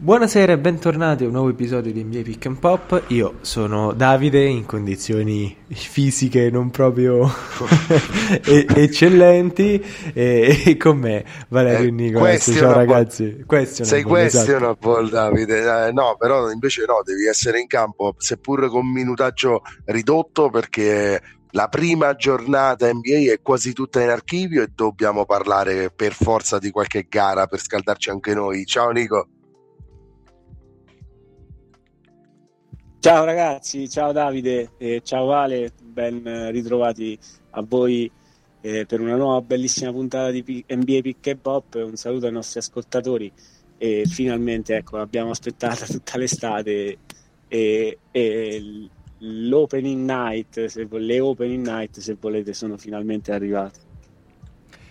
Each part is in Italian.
Buonasera e bentornati a un nuovo episodio di NBA Pick and Pop. Io sono Davide, in condizioni fisiche non proprio eccellenti, e con me Valerio e Nico. Ciao ragazzi. Sei questionable, esatto. Davide, no, però invece no, devi essere in campo, seppur con minutaggio ridotto, perché la prima giornata NBA è quasi tutta in archivio e dobbiamo parlare per forza di qualche gara per scaldarci anche noi. Ciao Nico. Ciao ragazzi, ciao Davide, ciao Vale, ben ritrovati a voi per una nuova bellissima puntata di NBA Pick and Pop. Un saluto ai nostri ascoltatori e finalmente, ecco, l'abbiamo aspettata tutta l'estate e l'opening night, le opening night se volete, sono finalmente arrivate.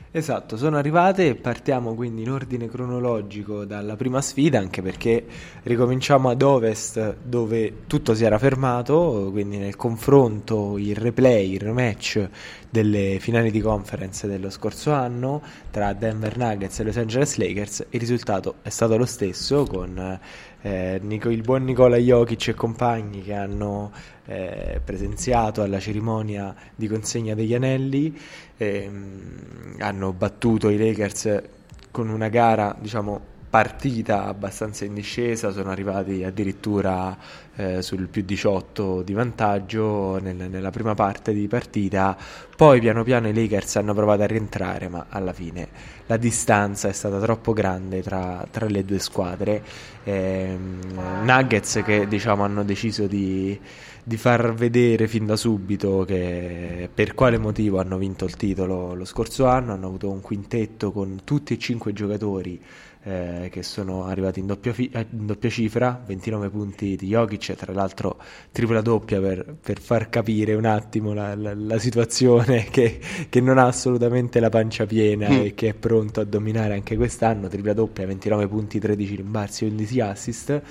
Esatto, sono arrivate e partiamo quindi in ordine cronologico dalla prima sfida, anche perché ricominciamo ad ovest dove tutto si era fermato, quindi nel confronto, il replay, il rematch delle finali di conference dello scorso anno tra Denver Nuggets e Los Angeles Lakers. Il risultato è stato lo stesso con il buon Nikola Jokić e compagni che hanno presenziato alla cerimonia di consegna degli anelli, hanno battuto i Lakers con una gara, diciamo, partita abbastanza in discesa. Sono arrivati addirittura sul più 18 di vantaggio nella prima parte di partita, poi piano piano i Lakers hanno provato a rientrare, ma alla fine la distanza è stata troppo grande tra le due squadre. Nuggets che, diciamo, hanno deciso di far vedere fin da subito che per quale motivo hanno vinto il titolo lo scorso anno. Hanno avuto un quintetto con tutti e 5 giocatori che sono arrivati in doppia cifra, 29 punti di Jokić, tra l'altro tripla doppia per far capire un attimo la situazione che non ha assolutamente la pancia piena e che è pronto a dominare anche quest'anno. Tripla doppia, 29 punti, 13 rimbalzi, 11 assist,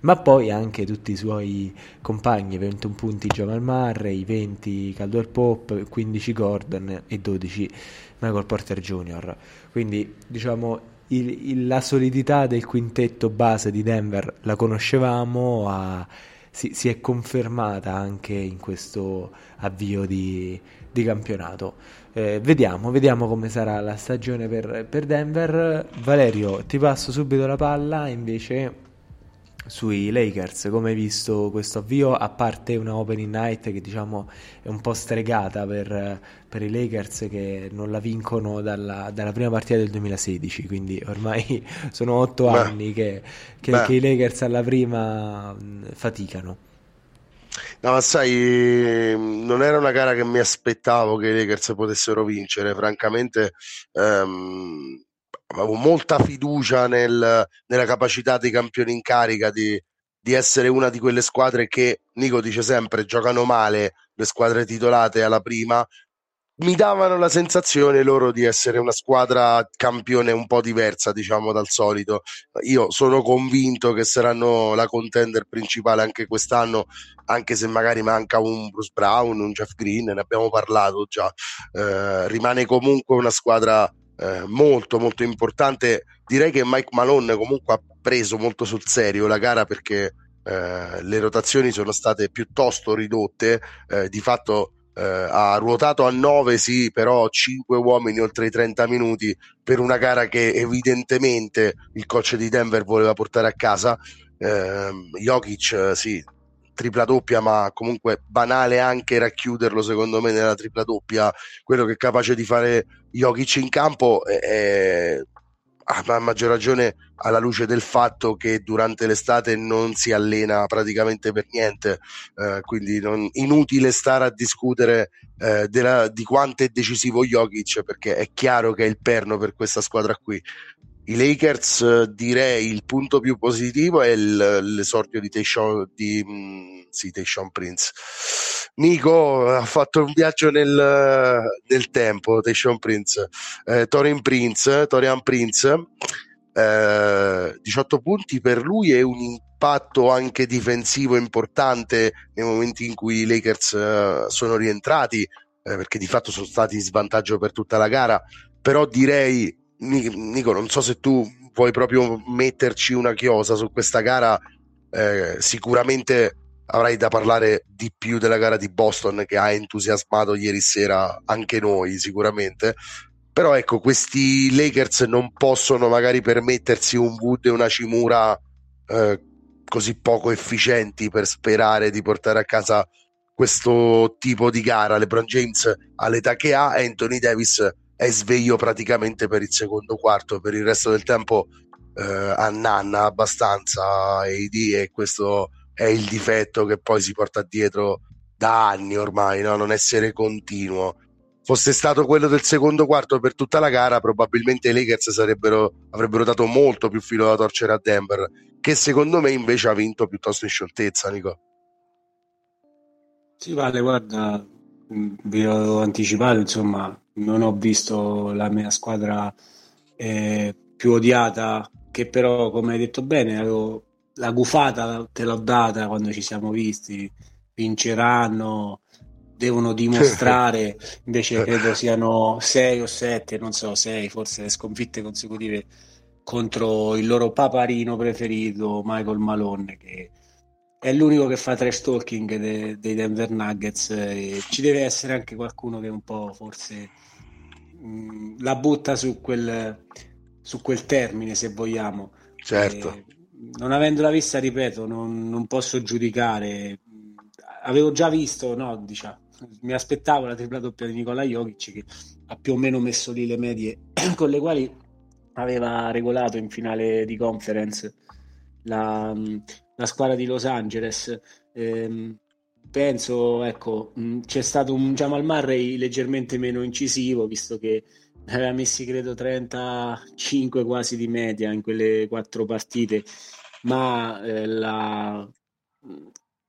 ma poi anche tutti i suoi compagni: 21 punti Jamal Murray, 20 Caldwell Pope, 15 Gordon e 12 Michael Porter Jr. Quindi, diciamo, la solidità del quintetto base di Denver la conoscevamo, si è confermata anche in questo avvio di campionato. Vediamo come sarà la stagione per Denver. Valerio, ti passo subito la palla invece sui Lakers. Come hai visto questo avvio, a parte una opening night che, diciamo, è un po' stregata per i Lakers che non la vincono dalla prima partita del 2016, quindi ormai sono 8 anni che i Lakers alla prima faticano. No, ma sai, non era una gara che mi aspettavo che i Lakers potessero vincere, francamente. Avevo molta fiducia nella capacità dei campioni in carica di essere una di quelle squadre che, Nico dice sempre, giocano male le squadre titolate alla prima. Mi davano la sensazione loro di essere una squadra campione un po' diversa, diciamo, dal solito. Io sono convinto che saranno la contender principale anche quest'anno, anche se magari manca un Bruce Brown, un Jeff Green, ne abbiamo parlato già. Rimane comunque una squadra molto molto importante. Direi che Mike Malone comunque ha preso molto sul serio la gara, perché le rotazioni sono state piuttosto ridotte, di fatto ha ruotato a 9, sì, però 5 uomini oltre i 30 minuti per una gara che evidentemente il coach di Denver voleva portare a casa. Jokić, sì, tripla doppia, ma comunque banale anche racchiuderlo, secondo me, nella tripla doppia. Quello che è capace di fare Jokić in campo è, a maggior ragione alla luce del fatto che durante l'estate non si allena praticamente per niente, quindi inutile stare a discutere di quanto è decisivo Jokić, perché è chiaro che è il perno per questa squadra qui. I Lakers, direi, il punto più positivo è l'esordio di Tayshaun Prince. Nico ha fatto un viaggio nel tempo. Tayshaun Prince, Torian Prince, 18 punti per lui e un impatto anche difensivo importante nei momenti in cui i Lakers sono rientrati, perché di fatto sono stati in svantaggio per tutta la gara. Però direi, Nico, non so se tu vuoi proprio metterci una chiosa su questa gara, sicuramente avrai da parlare di più della gara di Boston, che ha entusiasmato ieri sera anche noi sicuramente, però ecco, questi Lakers non possono magari permettersi un Wood e una Cimura così poco efficienti per sperare di portare a casa questo tipo di gara. LeBron James all'età che ha, Anthony Davis è sveglio praticamente per il secondo quarto, per il resto del tempo andanna abbastanza AD, e questo è il difetto che poi si porta dietro da anni ormai, no? Non essere continuo. Fosse stato quello del secondo quarto per tutta la gara, probabilmente i Lakers avrebbero dato molto più filo da torcere a Denver, che secondo me invece ha vinto piuttosto in scioltezza. Nico? Sì, Vale, guarda, vi ho anticipato, insomma, non ho visto la mia squadra più odiata, che però, come hai detto bene, la gufata te l'ho data quando ci siamo visti, vinceranno, devono dimostrare, invece credo siano 6 o 7, non so, 6 forse, sconfitte consecutive contro il loro paparino preferito, Michael Malone, che è l'unico che fa trash talking dei Denver Nuggets. E ci deve essere anche qualcuno che un po' forse la butta su quel termine, se vogliamo. Certo. Non avendola vista, ripeto, non posso giudicare. Avevo già visto, no, diciamo, mi aspettavo la tripla doppia di Nikola Jokić, che ha più o meno messo lì le medie con le quali aveva regolato in finale di conference la squadra di Los Angeles. Penso, ecco, c'è stato un Jamal Murray leggermente meno incisivo, visto che aveva messi credo 35 quasi di media in quelle 4 partite, ma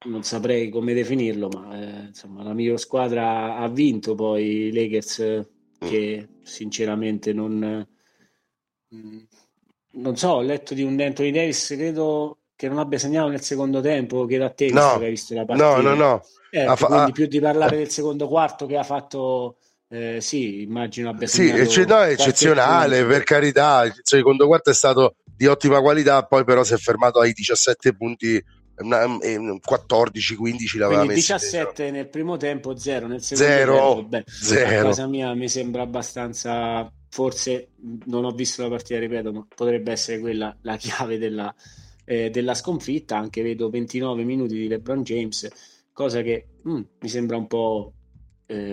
non saprei come definirlo, ma insomma, la miglior squadra ha vinto. Poi i Lakers, che sinceramente non so, ho letto di un Anthony Davis, credo che non abbia segnato nel secondo tempo, che da te, no, visto che hai visto la partita. No. Quindi più di parlare del secondo quarto che ha fatto, sì, immagino abbia segnato. Sì, no, è eccezionale, per carità, il secondo quarto è stato di ottima qualità, poi però si è fermato ai 17 punti, 14-15 l'aveva messo. 17 nel primo tempo, 0 nel secondo tempo. Beh, zero. A casa mia mi sembra abbastanza, forse non ho visto la partita, ripeto, ma potrebbe essere quella la chiave della sconfitta. Anche vedo 29 minuti di LeBron James, cosa che mi sembra un po'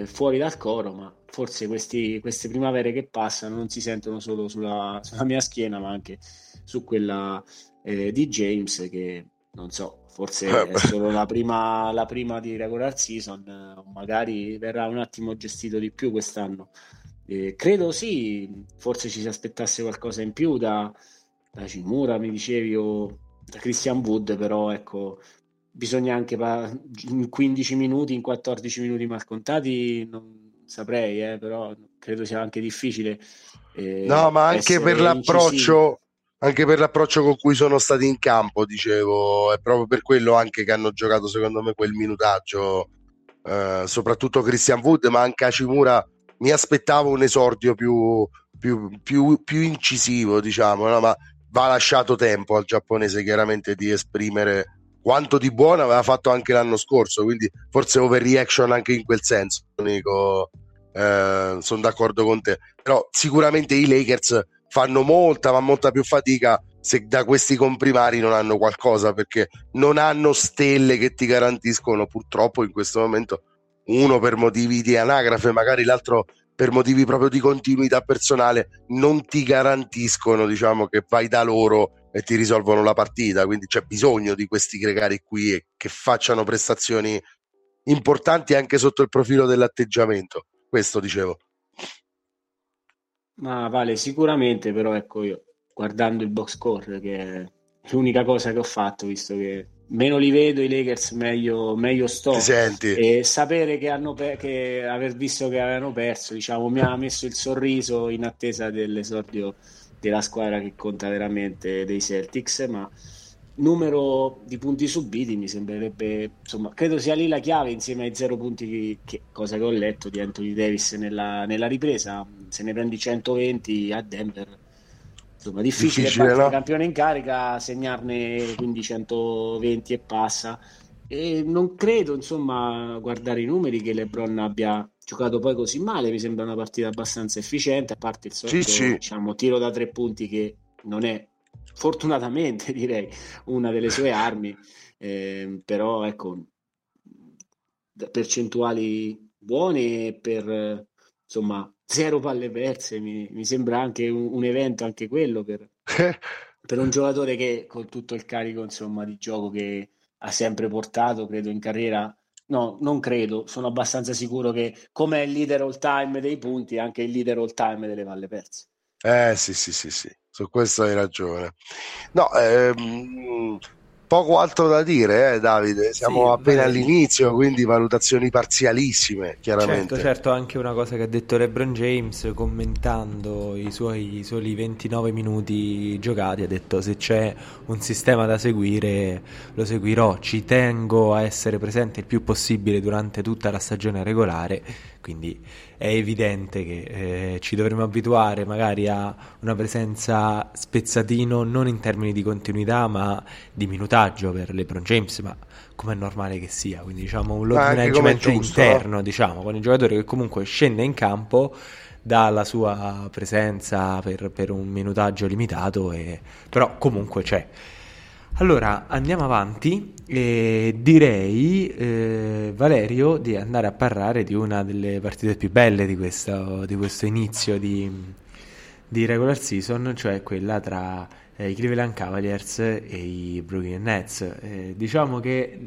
fuori dal coro, ma forse queste primavere che passano non si sentono solo sulla mia schiena, ma anche su quella di James, che non so, forse è solo la prima di regular season, magari verrà un attimo gestito di più quest'anno. Credo sì, forse ci si aspettasse qualcosa in più da Cimura, mi dicevi, o da Christian Wood, però ecco, bisogna anche in 15 minuti, in 14 minuti malcontati, non saprei, però credo sia anche difficile. No, ma anche per l'approccio, con cui sono stati in campo, dicevo, è proprio per quello anche che hanno giocato secondo me quel minutaggio, soprattutto Christian Wood, ma anche Cimura. Mi aspettavo un esordio più incisivo, diciamo, no? Ma va lasciato tempo al giapponese chiaramente di esprimere quanto di buono aveva fatto anche l'anno scorso, quindi forse overreaction anche in quel senso, Nico. Sono d'accordo con te, però sicuramente i Lakers fanno molta più fatica se da questi comprimari non hanno qualcosa, perché non hanno stelle che ti garantiscono, purtroppo in questo momento, uno per motivi di anagrafe, magari l'altro per motivi proprio di continuità personale, non ti garantiscono, diciamo, che vai da loro e ti risolvono la partita. Quindi c'è bisogno di questi gregari qui, e che facciano prestazioni importanti anche sotto il profilo dell'atteggiamento. Questo dicevo. Ma Vale, sicuramente, però ecco, io guardando il box score, che è l'unica cosa che ho fatto, visto che meno li vedo i Lakers, meglio sto. E sapere che che aver visto che avevano perso, diciamo, mi ha messo il sorriso in attesa dell'esordio della squadra che conta veramente, dei Celtics. Ma numero di punti subiti mi sembrerebbe, insomma, credo sia lì la chiave, insieme ai 0 punti cosa che ho letto di Anthony Davis nella ripresa. Se ne prendi 120 a Denver, insomma difficile no? Campione in carica, segnarne quindi 120 e passa, e non credo, insomma, guardare i numeri, che LeBron abbia giocato poi così male. Mi sembra una partita abbastanza efficiente, a parte il solito diciamo, tiro da tre punti, che non è fortunatamente, direi, una delle sue armi, però ecco, percentuali buone per, insomma, zero palle perse. Mi sembra anche un evento anche quello per un giocatore che, con tutto il carico, insomma, di gioco che ha sempre portato, credo, in carriera. No, non credo, sono abbastanza sicuro che, come è il leader all time dei punti, è anche il leader all time delle palle perse. Sì, su questo hai ragione. No, poco altro da dire, Davide, siamo appena all'inizio, quindi valutazioni parzialissime, chiaramente. Certo, anche una cosa che ha detto LeBron James commentando i suoi soli 29 minuti giocati, ha detto: se c'è un sistema da seguire, lo seguirò, ci tengo a essere presente il più possibile durante tutta la stagione regolare. Quindi è evidente che ci dovremo abituare magari a una presenza spezzatino, non in termini di continuità ma di minutaggio per LeBron James, ma come è normale che sia, quindi diciamo un load management interno, no? Diciamo, con il giocatore che comunque scende in campo, dà la sua presenza per un minutaggio limitato, però comunque c'è. Allora andiamo avanti e direi, Valerio, di andare a parlare di una delle partite più belle di questo inizio di regular season, cioè quella tra i Cleveland Cavaliers e i Brooklyn Nets. Diciamo che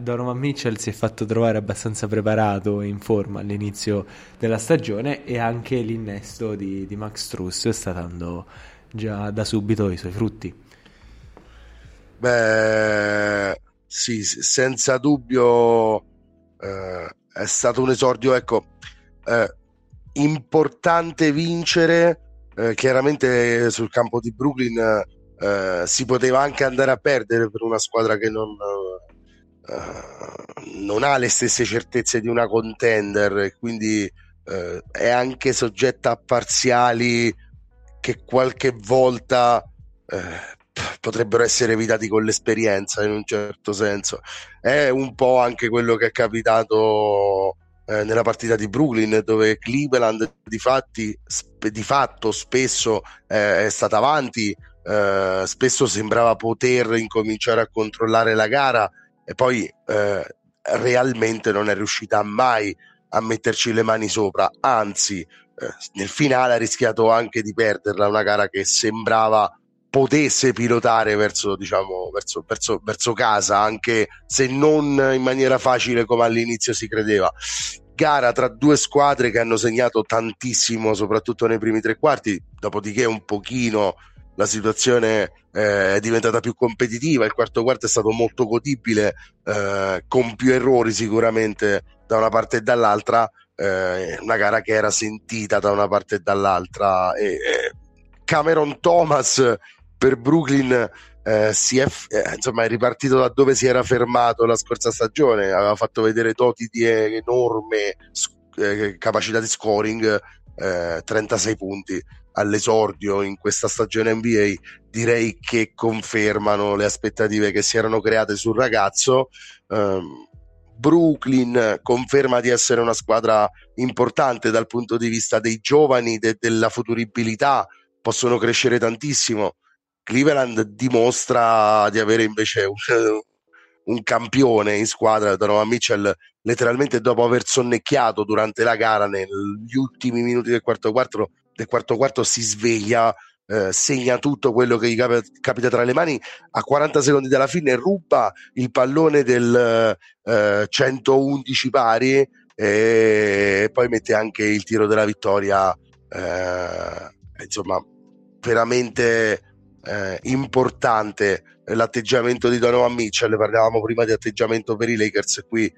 Donovan Mitchell si è fatto trovare abbastanza preparato e in forma all'inizio della stagione, e anche l'innesto di Max Strus sta dando già da subito i suoi frutti. Beh, sì, senza dubbio è stato un esordio, ecco, importante vincere, chiaramente sul campo di Brooklyn si poteva anche andare a perdere per una squadra che non ha le stesse certezze di una contender, e quindi è anche soggetta a parziali che qualche volta potrebbero essere evitati con l'esperienza, in un certo senso. È un po' anche quello che è capitato nella partita di Brooklyn, dove Cleveland di fatto spesso è stata avanti, spesso sembrava poter incominciare a controllare la gara, e poi realmente non è riuscita mai a metterci le mani sopra, anzi nel finale ha rischiato anche di perderla, una gara che sembrava potesse pilotare verso casa, anche se non in maniera facile come all'inizio si credeva. Gara tra due squadre che hanno segnato tantissimo, soprattutto nei primi tre quarti, dopodiché un pochino la situazione è diventata più competitiva. Il quarto quarto è stato molto godibile, con più errori sicuramente da una parte e dall'altra, una gara che era sentita da una parte e dall'altra, e Cameron Thomas per Brooklyn è ripartito da dove si era fermato la scorsa stagione, aveva fatto vedere doti di enorme capacità di scoring, 36 punti all'esordio in questa stagione NBA, direi che confermano le aspettative che si erano create sul ragazzo. Brooklyn conferma di essere una squadra importante dal punto di vista dei giovani, della futuribilità, possono crescere tantissimo. Cleveland dimostra di avere invece un campione in squadra. Donovan Mitchell, letteralmente dopo aver sonnecchiato durante la gara, negli ultimi minuti del quarto quarto si sveglia, segna tutto quello che gli capita tra le mani. A 40 secondi dalla fine ruba il pallone del 111 pari, e poi mette anche il tiro della vittoria, insomma veramente importante l'atteggiamento di Donovan Mitchell. Parlavamo prima di atteggiamento per i Lakers, qui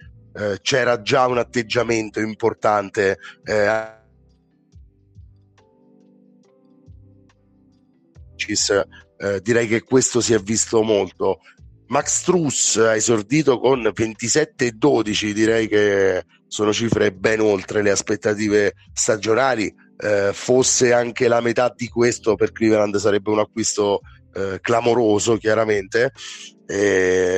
c'era già un atteggiamento importante direi che questo si è visto molto. Max Strus ha esordito con 27-12, direi che sono cifre ben oltre le aspettative stagionali. fosse anche la metà di questo per Cleveland sarebbe un acquisto clamoroso, chiaramente,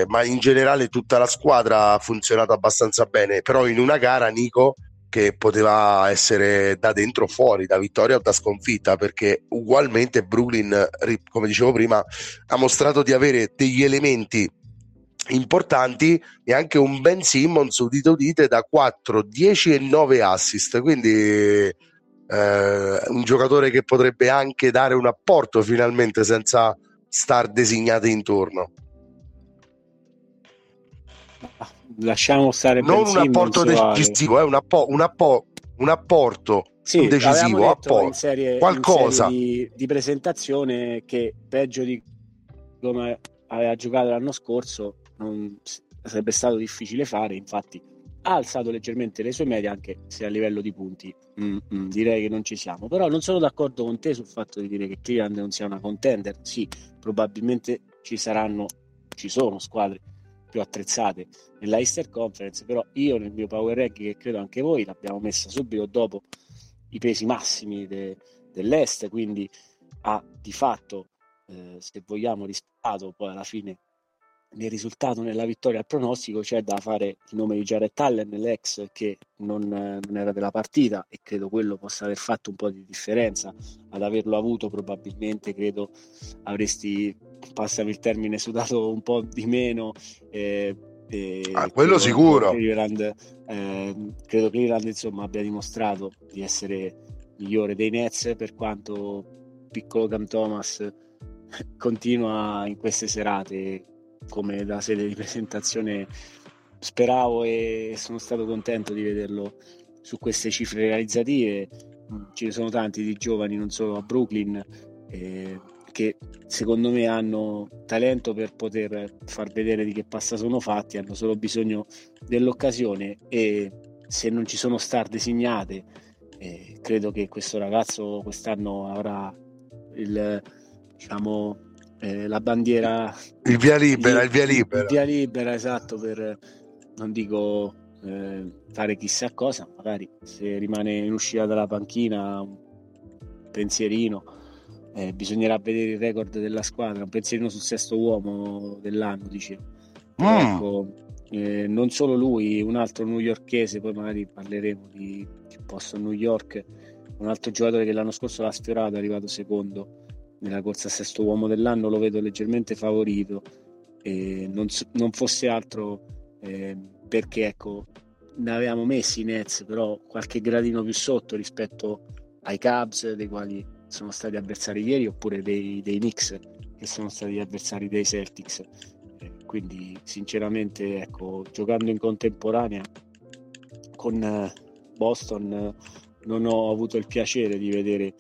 ma in generale tutta la squadra ha funzionato abbastanza bene, però in una gara, Nico, che poteva essere da dentro o fuori, da vittoria o da sconfitta, perché ugualmente Brooklyn, come dicevo prima, ha mostrato di avere degli elementi importanti e anche un Ben Simmons udito dite da 4, 10 e 9 assist, quindi un giocatore che potrebbe anche dare un apporto finalmente senza star designate intorno. Lasciamo stare non Ben un apporto decisivo, è un apporto sì, decisivo, apporto in serie, qualcosa in serie di presentazione che peggio di come aveva giocato l'anno scorso non sarebbe stato difficile fare, infatti ha alzato leggermente le sue medie, anche se a livello di punti direi che non ci siamo. Però non sono d'accordo con te sul fatto di dire che Cleveland non sia una contender. Sì, probabilmente ci sono squadre più attrezzate nella Eastern Conference, però io nel mio power ranking, che credo anche voi, l'abbiamo messa subito dopo i pesi massimi dell'Est, quindi ha di fatto se vogliamo rispettato poi alla fine nel risultato, nella vittoria al pronostico. C'è da fare il nome di Jared Allen, l'ex, che non era della partita, e credo quello possa aver fatto un po' di differenza. Ad averlo avuto probabilmente, credo avresti, passami il termine, sudato un po' di meno, quello sicuro. Credo che Cleveland insomma abbia dimostrato di essere migliore dei Nets, per quanto piccolo Cam Thomas continua in queste serate, come da sede di presentazione speravo, e sono stato contento di vederlo su queste cifre realizzative. Ce ne sono tanti di giovani, non solo a Brooklyn, che secondo me hanno talento per poter far vedere di che pasta sono fatti, hanno solo bisogno dell'occasione, e se non ci sono star designate credo che questo ragazzo quest'anno avrà la bandiera, il via libera, esatto, per non dico fare chissà cosa, magari se rimane in uscita dalla panchina un pensierino, bisognerà vedere il record della squadra, un pensierino sul sesto uomo dell'anno, dice. Ecco, non solo lui, un altro newyorkese, poi magari parleremo di Boston, New York, un altro giocatore che l'anno scorso l'ha sfiorato, è arrivato secondo nella corsa a sesto uomo dell'anno, lo vedo leggermente favorito, e non fosse altro perché ecco, ne avevamo messi i Nets però qualche gradino più sotto rispetto ai Cavs, dei quali sono stati avversari ieri, oppure dei Knicks, che sono stati avversari dei Celtics, quindi sinceramente ecco, giocando in contemporanea con Boston non ho avuto il piacere di vedere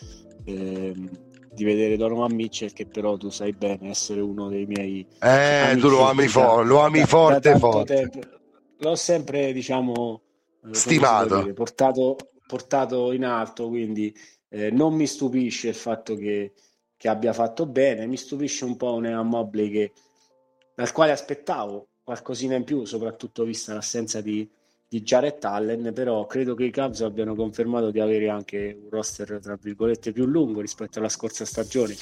Donovan Mitchell, che però tu sai bene essere uno dei miei amici, tu lo ami forte. Tempo. L'ho sempre stimato, portato in alto, quindi non mi stupisce il fatto che abbia fatto bene. Mi stupisce un po' un Evan Mobley dal quale aspettavo qualcosina in più, soprattutto vista l'assenza di Jared Allen, però credo che i Cavs abbiano confermato di avere anche un roster tra virgolette più lungo rispetto alla scorsa stagione,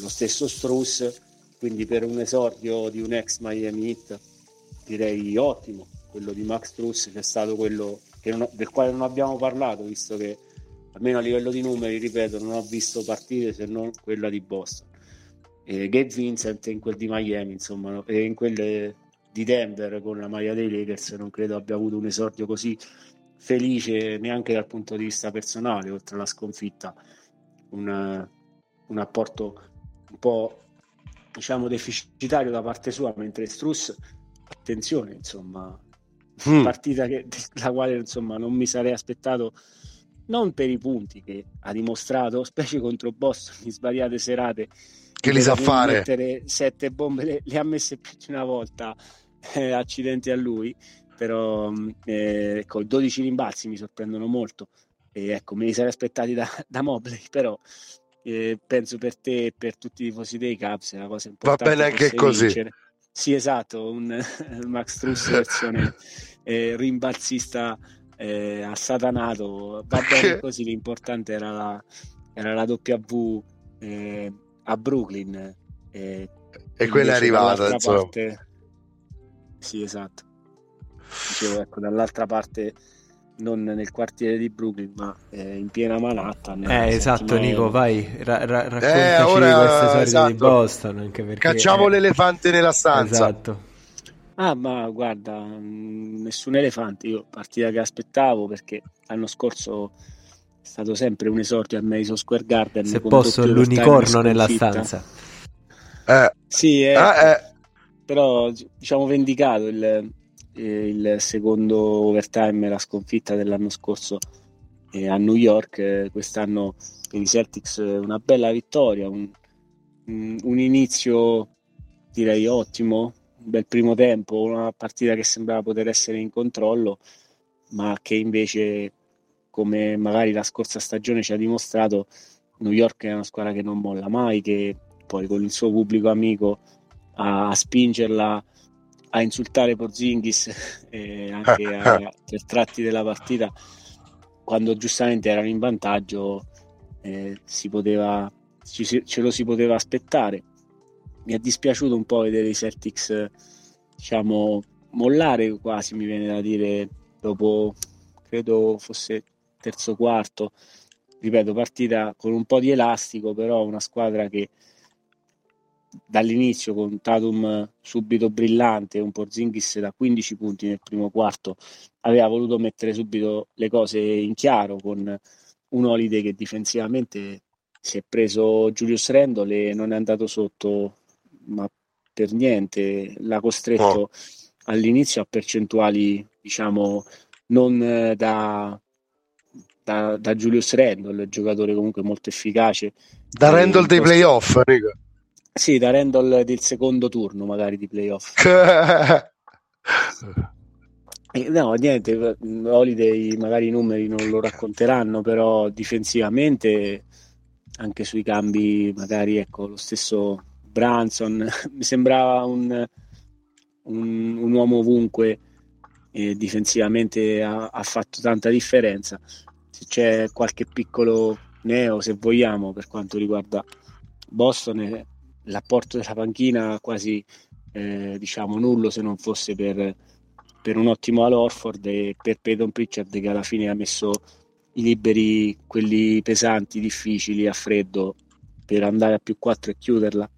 lo stesso Strus, quindi per un esordio di un ex Miami Heat direi ottimo quello di Max Strus, che è stato quello del quale non abbiamo parlato, visto che almeno a livello di numeri, ripeto, non ho visto partite se non quella di Boston, Gabe Vincent in quel di Miami, insomma, e in quelle di Denver con la maglia dei Lakers non credo abbia avuto un esordio così felice neanche dal punto di vista personale, oltre alla sconfitta un apporto un po' deficitario da parte sua, mentre Strus, attenzione, insomma, partita la quale insomma non mi sarei aspettato, non per i punti che ha dimostrato, specie contro Boston in svariate serate che li sa fare, mettere 7 bombe le ha messe più di una volta, accidenti a lui, però ecco, 12 rimbalzi mi sorprendono molto, e ecco, me li sarei aspettati da Mobley, però penso per te e per tutti i tifosi dei Cavs è una cosa importante, va bene anche così vincere. Sì, esatto, un Max Strus versione rimbalzista assatanato, va bene così, l'importante era la W a Brooklyn, e quella è arrivata, insomma. Parte... sì, esatto, dicevo, ecco, dall'altra parte, non nel quartiere di Brooklyn, ma in piena Manhattan. Esatto, Nico, vai, raccontaci ora, questa storia, esatto, di Boston, anche perché cacciamo l'elefante nella stanza. Esatto. Ah, ma guarda, nessun elefante, io partita che aspettavo, perché l'anno scorso è stato sempre un esordio al Madison Square Garden. Se posso, l'unicorno nella stanza. Sì, però diciamo vendicato il secondo overtime, la sconfitta dell'anno scorso a New York. Quest'anno per i Celtics una bella vittoria, un inizio direi ottimo, un bel primo tempo, una partita che sembrava poter essere in controllo, ma che invece, come magari la scorsa stagione ci ha dimostrato, New York è una squadra che non molla mai, che poi con il suo pubblico amico a spingerla a insultare Porziņģis anche per tratti della partita, quando giustamente erano in vantaggio, ce lo si poteva aspettare. Mi è dispiaciuto un po' vedere i Celtics, diciamo, mollare quasi, mi viene da dire, dopo, credo fosse terzo quarto, ripeto, partita con un po' di elastico, però una squadra che dall'inizio, con Tatum subito brillante, un Porziņģis da 15 punti nel primo quarto, aveva voluto mettere subito le cose in chiaro, con un Holiday che difensivamente si è preso Julius Randle e non è andato sotto, ma per niente, l'ha costretto all'inizio a percentuali, diciamo, non da Julius Randle, giocatore comunque molto efficace, da Randle dei playoff, raga. Sì, da Randall del secondo turno, magari, di playoff. No, niente, Holiday magari i numeri non lo racconteranno, però difensivamente, anche sui cambi, magari, ecco, lo stesso Branson, mi sembrava un uomo ovunque, e difensivamente ha fatto tanta differenza. Se c'è qualche piccolo neo, se vogliamo, per quanto riguarda Boston, l'apporto della panchina quasi diciamo nullo, se non fosse per un ottimo Al Horford e per Peyton Pritchard, che alla fine ha messo i liberi, quelli pesanti, difficili, a freddo, per andare a più 4 e chiuderla.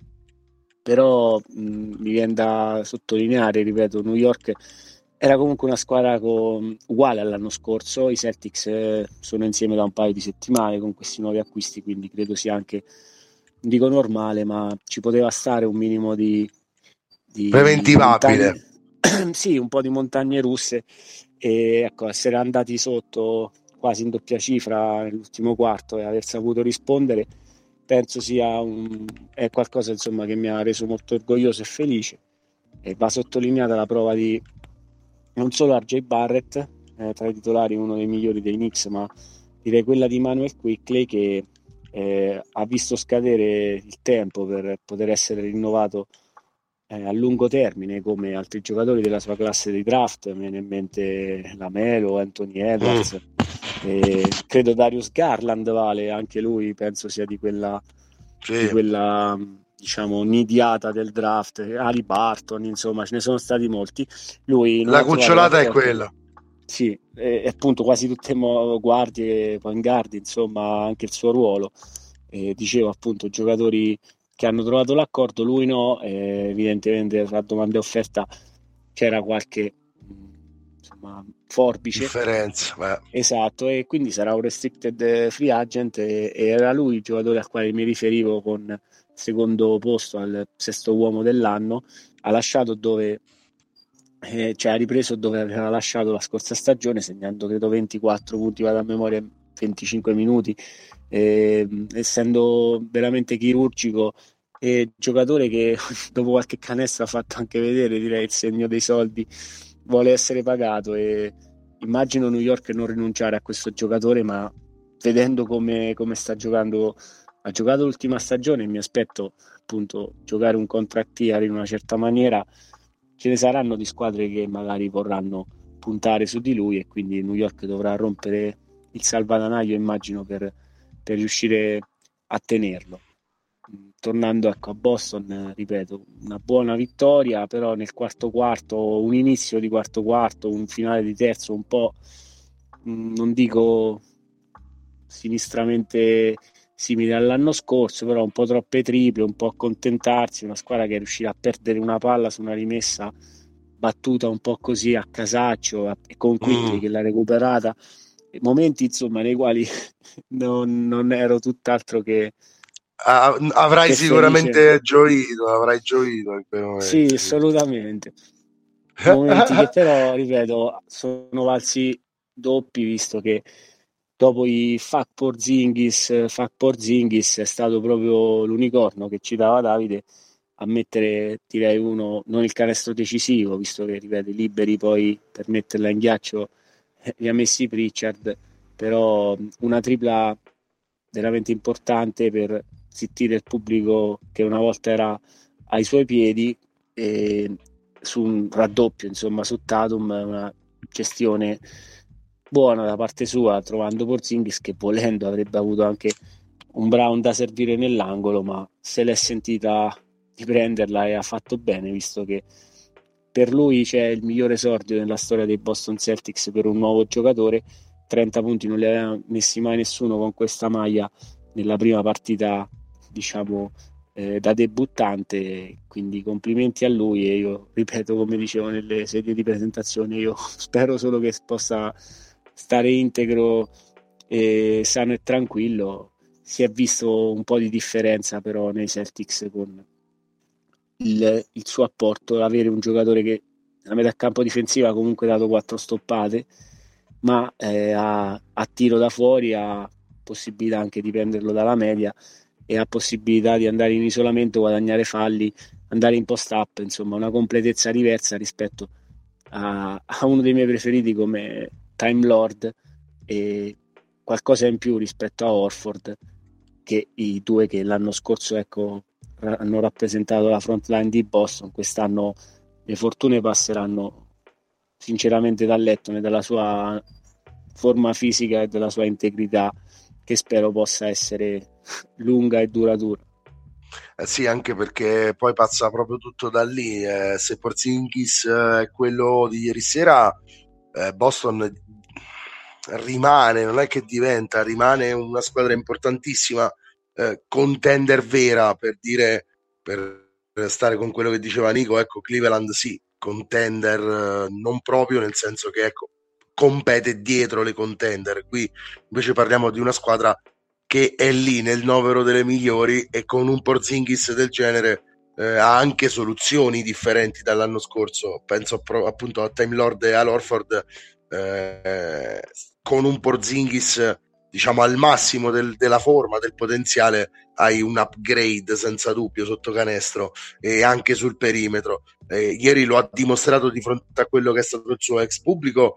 Però mi viene da sottolineare, ripeto, New York era comunque una squadra uguale all'anno scorso. I Celtics sono insieme da un paio di settimane con questi nuovi acquisti, quindi credo sia anche, dico normale, ma ci poteva stare un minimo di preventivabile, sì, un po' di montagne russe, e ecco, essere andati sotto quasi in doppia cifra nell'ultimo quarto e aver saputo rispondere, penso sia è qualcosa, insomma, che mi ha reso molto orgoglioso e felice. E va sottolineata la prova di non solo RJ Barrett, tra i titolari uno dei migliori dei Knicks, ma direi quella di Immanuel Quickley, che ha visto scadere il tempo per poter essere rinnovato a lungo termine, come altri giocatori della sua classe di draft. Mi viene in mente Lamelo, Anthony Edwards, credo Darius Garland, vale anche lui, penso sia di quella diciamo nidiata del draft, Ali Barton, insomma ce ne sono stati molti. Lui, la cucciolata è quella. Sì, e appunto quasi tutte guardie, vanguardie, insomma, anche il suo ruolo. Dicevo, appunto, giocatori che hanno trovato l'accordo, lui no, evidentemente tra domanda e offerta c'era qualche, insomma, forbice. Differenza, beh. Esatto, e quindi sarà un restricted free agent, e era lui il giocatore al quale mi riferivo con secondo posto al sesto uomo dell'anno. Ha lasciato dove... cioè ha ripreso dove aveva lasciato la scorsa stagione, segnando credo 24 punti, vado a memoria, 25 minuti, essendo veramente chirurgico, e giocatore che dopo qualche canestro ha fatto anche vedere, direi, il segno dei soldi, vuole essere pagato, e immagino New York non rinunciare a questo giocatore, ma vedendo come sta giocando, ha giocato l'ultima stagione, mi aspetto appunto giocare un contract year in una certa maniera. Ce ne saranno di squadre che magari vorranno puntare su di lui, e quindi New York dovrà rompere il salvadanaio, immagino, per riuscire a tenerlo. Tornando, ecco, a Boston, ripeto, una buona vittoria, però nel quarto quarto, un inizio di quarto quarto, un finale di terzo un po', non dico sinistramente simile all'anno scorso, però un po' troppe triple, un po' accontentarsi, una squadra che è riuscita a perdere una palla su una rimessa battuta un po' così a casaccio, con Quickley che l'ha recuperata, momenti insomma nei quali non ero tutt'altro che avrai che sicuramente gioito in quel momento. Sì, assolutamente, momenti che però, ripeto, sono valsi doppi, visto che dopo i Porziņģis è stato proprio l'unicorno che citava Davide a mettere, direi, uno, non il canestro decisivo, visto che, ripeto, i liberi poi per metterla in ghiaccio li ha messi Pritchard, però una tripla veramente importante per zittire il pubblico che una volta era ai suoi piedi, e su un raddoppio, insomma, su Tatum, una gestione buona da parte sua, trovando Porziņģis, che volendo avrebbe avuto anche un Brown da servire nell'angolo, ma se l'è sentita di prenderla e ha fatto bene, visto che per lui c'è il migliore esordio nella storia dei Boston Celtics per un nuovo giocatore. 30 punti non li aveva messi mai nessuno con questa maglia nella prima partita, diciamo, da debuttante, quindi complimenti a lui, e io ripeto, come dicevo nelle sedie di presentazione, io spero solo che possa stare integro, sano e tranquillo. Si è visto un po' di differenza però nei Celtics con il suo apporto, avere un giocatore che nella metà campo difensiva comunque ha dato 4 stoppate, ma ha tiro da fuori, ha possibilità anche di prenderlo dalla media, e ha possibilità di andare in isolamento, guadagnare falli, andare in post-up, insomma una completezza diversa rispetto a uno dei miei preferiti come Time Lord, e qualcosa in più rispetto a Horford, che i due che l'anno scorso, ecco, hanno rappresentato la front line di Boston. Quest'anno le fortune passeranno sinceramente dal Lettone, dalla sua forma fisica e dalla sua integrità, che spero possa essere lunga e duratura. Sì, anche perché poi passa proprio tutto da lì. Se Porziņģis è quello di ieri sera, Boston rimane, non è che diventa, rimane una squadra importantissima, contender vera, per dire, per stare con quello che diceva Nico, ecco, Cleveland sì, contender non proprio, nel senso che, ecco, compete dietro le contender. Qui invece parliamo di una squadra che è lì nel novero delle migliori, e con un Porziņģis del genere ha anche soluzioni differenti dall'anno scorso. Penso appunto a Time Lord e Al Horford, con un Porziņģis, diciamo, al massimo della forma, del potenziale, hai un upgrade senza dubbio sotto canestro e anche sul perimetro. Ieri lo ha dimostrato di fronte a quello che è stato il suo ex pubblico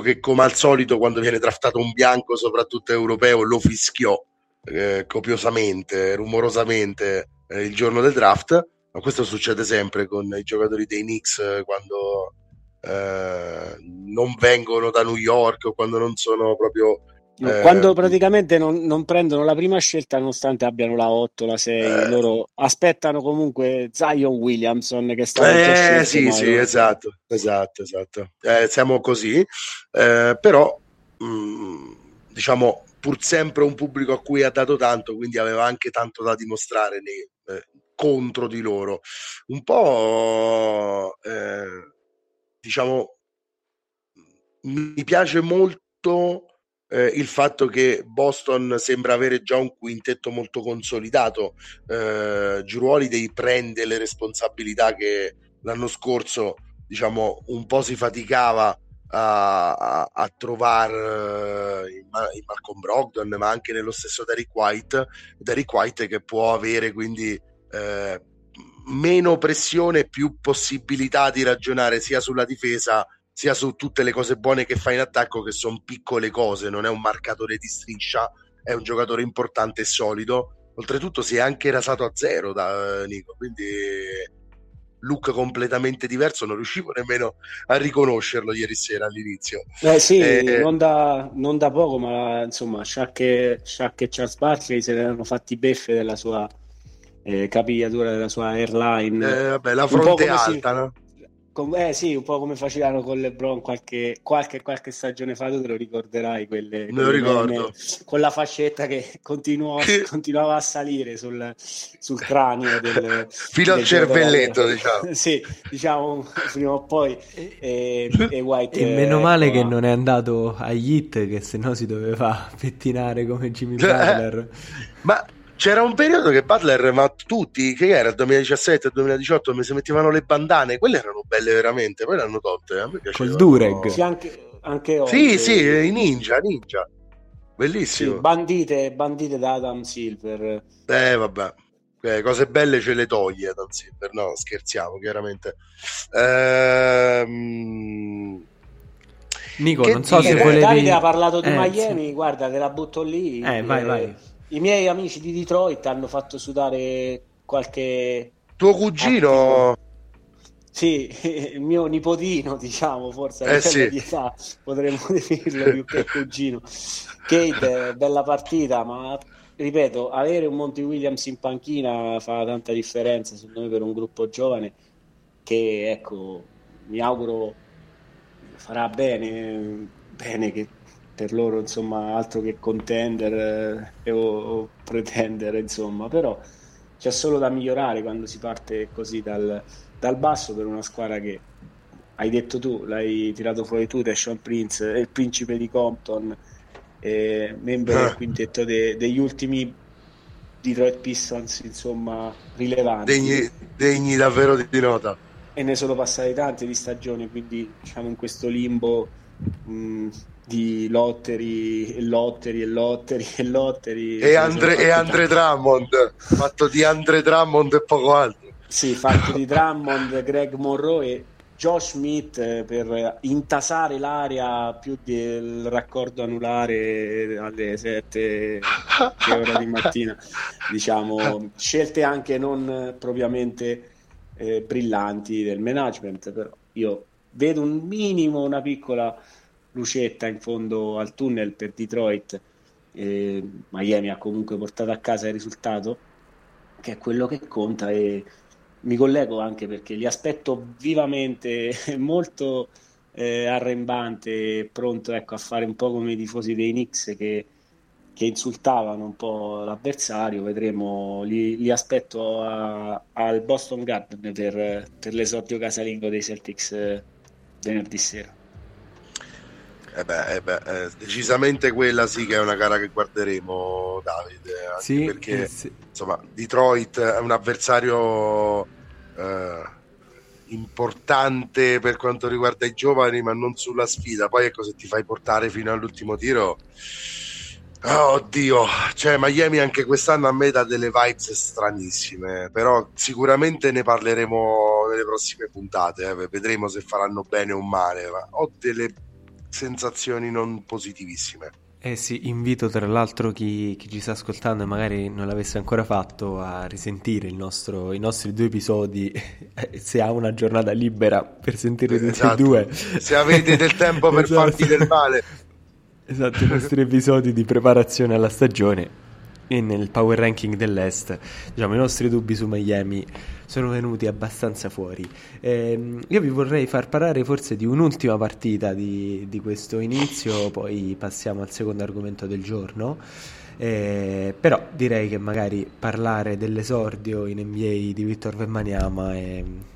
che, come al solito, quando viene draftato un bianco, soprattutto europeo, lo fischiò copiosamente, rumorosamente il giorno del draft. Ma questo succede sempre con i giocatori dei Knicks, quando non vengono da New York, o quando non sono proprio... Quando praticamente non prendono la prima scelta, nonostante abbiano la 8, la 6, loro aspettano comunque Zion Williamson, che è stato già scelto. Sì, esatto. Siamo così, però diciamo, pur sempre un pubblico a cui ha dato tanto, quindi aveva anche tanto da dimostrare contro di loro. Un po', diciamo, mi piace molto il fatto che Boston sembra avere già un quintetto molto consolidato. Jrue Holiday prende le responsabilità che l'anno scorso, diciamo, un po' si faticava a trovare in Malcolm Brogdon, ma anche nello stesso Derrick White, che può avere quindi meno pressione, più possibilità di ragionare sia sulla difesa sia su tutte le cose buone che fa in attacco, che sono piccole cose. Non è un marcatore di striscia, è un giocatore importante e solido. Oltretutto si è anche rasato a zero da Nico, quindi look completamente diverso, non riuscivo nemmeno a riconoscerlo ieri sera all'inizio. Non da poco, ma insomma Shaq e Charles Barkley se ne erano fatti beffe della sua capigliatura, della sua hairline, la fronte alta, no? Un po' come facevano con LeBron qualche stagione fa, tu te lo ricorderai, me lo ricordo. Con la fascetta che continuava a salire sul cranio fino al cervelletto, diciamo. Sì, diciamo, prima o poi White, e meno male che non è andato agli Heat, che sennò si doveva pettinare come Jimmy Butler. Ma c'era un periodo che Butler, ma tutti, che era il 2017-2018, mi si mettevano le bandane, quelle erano belle veramente, poi le hanno tolte. Col Dureg. Sì, anche oggi. Sì, i ninja. Bellissimo. Sì, bandite da Adam Silver. Vabbè, cose belle ce le toglie Adam Silver, no, scherziamo, chiaramente. Nico, non so se volevi... Davide ha parlato di Miami, sì. Guarda, te la butto lì. Vai. I miei amici di Detroit hanno fatto sudare qualche... Tuo cugino? Sì, il mio nipotino, diciamo, forse sì. Di età potremmo definirlo più che cugino. Kate, bella partita, ma ripeto, avere un Monty Williams in panchina fa tanta differenza, secondo me, per un gruppo giovane che, ecco, mi auguro farà bene che... per loro, insomma, altro che contender o pretendere, insomma, però c'è solo da migliorare quando si parte così dal basso per una squadra che, hai detto tu, l'hai tirato fuori tu, Tayshaun Prince, il principe di Compton, membro del quintetto degli ultimi Detroit Pistons, insomma, rilevanti, degni davvero di nota, e ne sono passati tanti di stagione, quindi diciamo in questo limbo di lotteri e Andre Drummond, fatto di Andre Drummond e poco altro. Sì, fatto di Drummond, Greg Monroe e Josh Smith per intasare l'area più del raccordo anulare alle 7 ore di mattina, diciamo, scelte anche non propriamente brillanti del management, però io vedo una piccola lucetta in fondo al tunnel per Detroit. Miami ha comunque portato a casa il risultato, che è quello che conta, e mi collego anche perché li aspetto vivamente, molto arrembante, pronto, ecco, a fare un po' come i tifosi dei Knicks che insultavano un po' l'avversario. Vedremo, li aspetto al Boston Garden per l'esordio casalingo dei Celtics venerdì sera. Decisamente quella sì che è una gara che guarderemo, Davide, anche sì, perché sì. Insomma, Detroit è un avversario importante per quanto riguarda i giovani, ma non sulla sfida. Poi, ecco, se ti fai portare fino all'ultimo tiro, oddio, cioè Miami anche quest'anno a me dà delle vibes stranissime, però sicuramente ne parleremo nelle prossime puntate, vedremo se faranno bene o male, ma ho delle sensazioni non positivissime. Sì, invito tra l'altro chi ci sta ascoltando e magari non l'avesse ancora fatto a risentire i nostri due episodi, se ha una giornata libera, per sentire tutti e due, se avete del tempo per farvi del male. Esatto, i nostri episodi di preparazione alla stagione, e nel power ranking dell'Est, diciamo, i nostri dubbi su Miami sono venuti abbastanza fuori. Io vi vorrei far parlare forse di un'ultima partita di questo inizio, poi passiamo al secondo argomento del giorno, però direi che magari parlare dell'esordio in NBA di Victor Wembanyama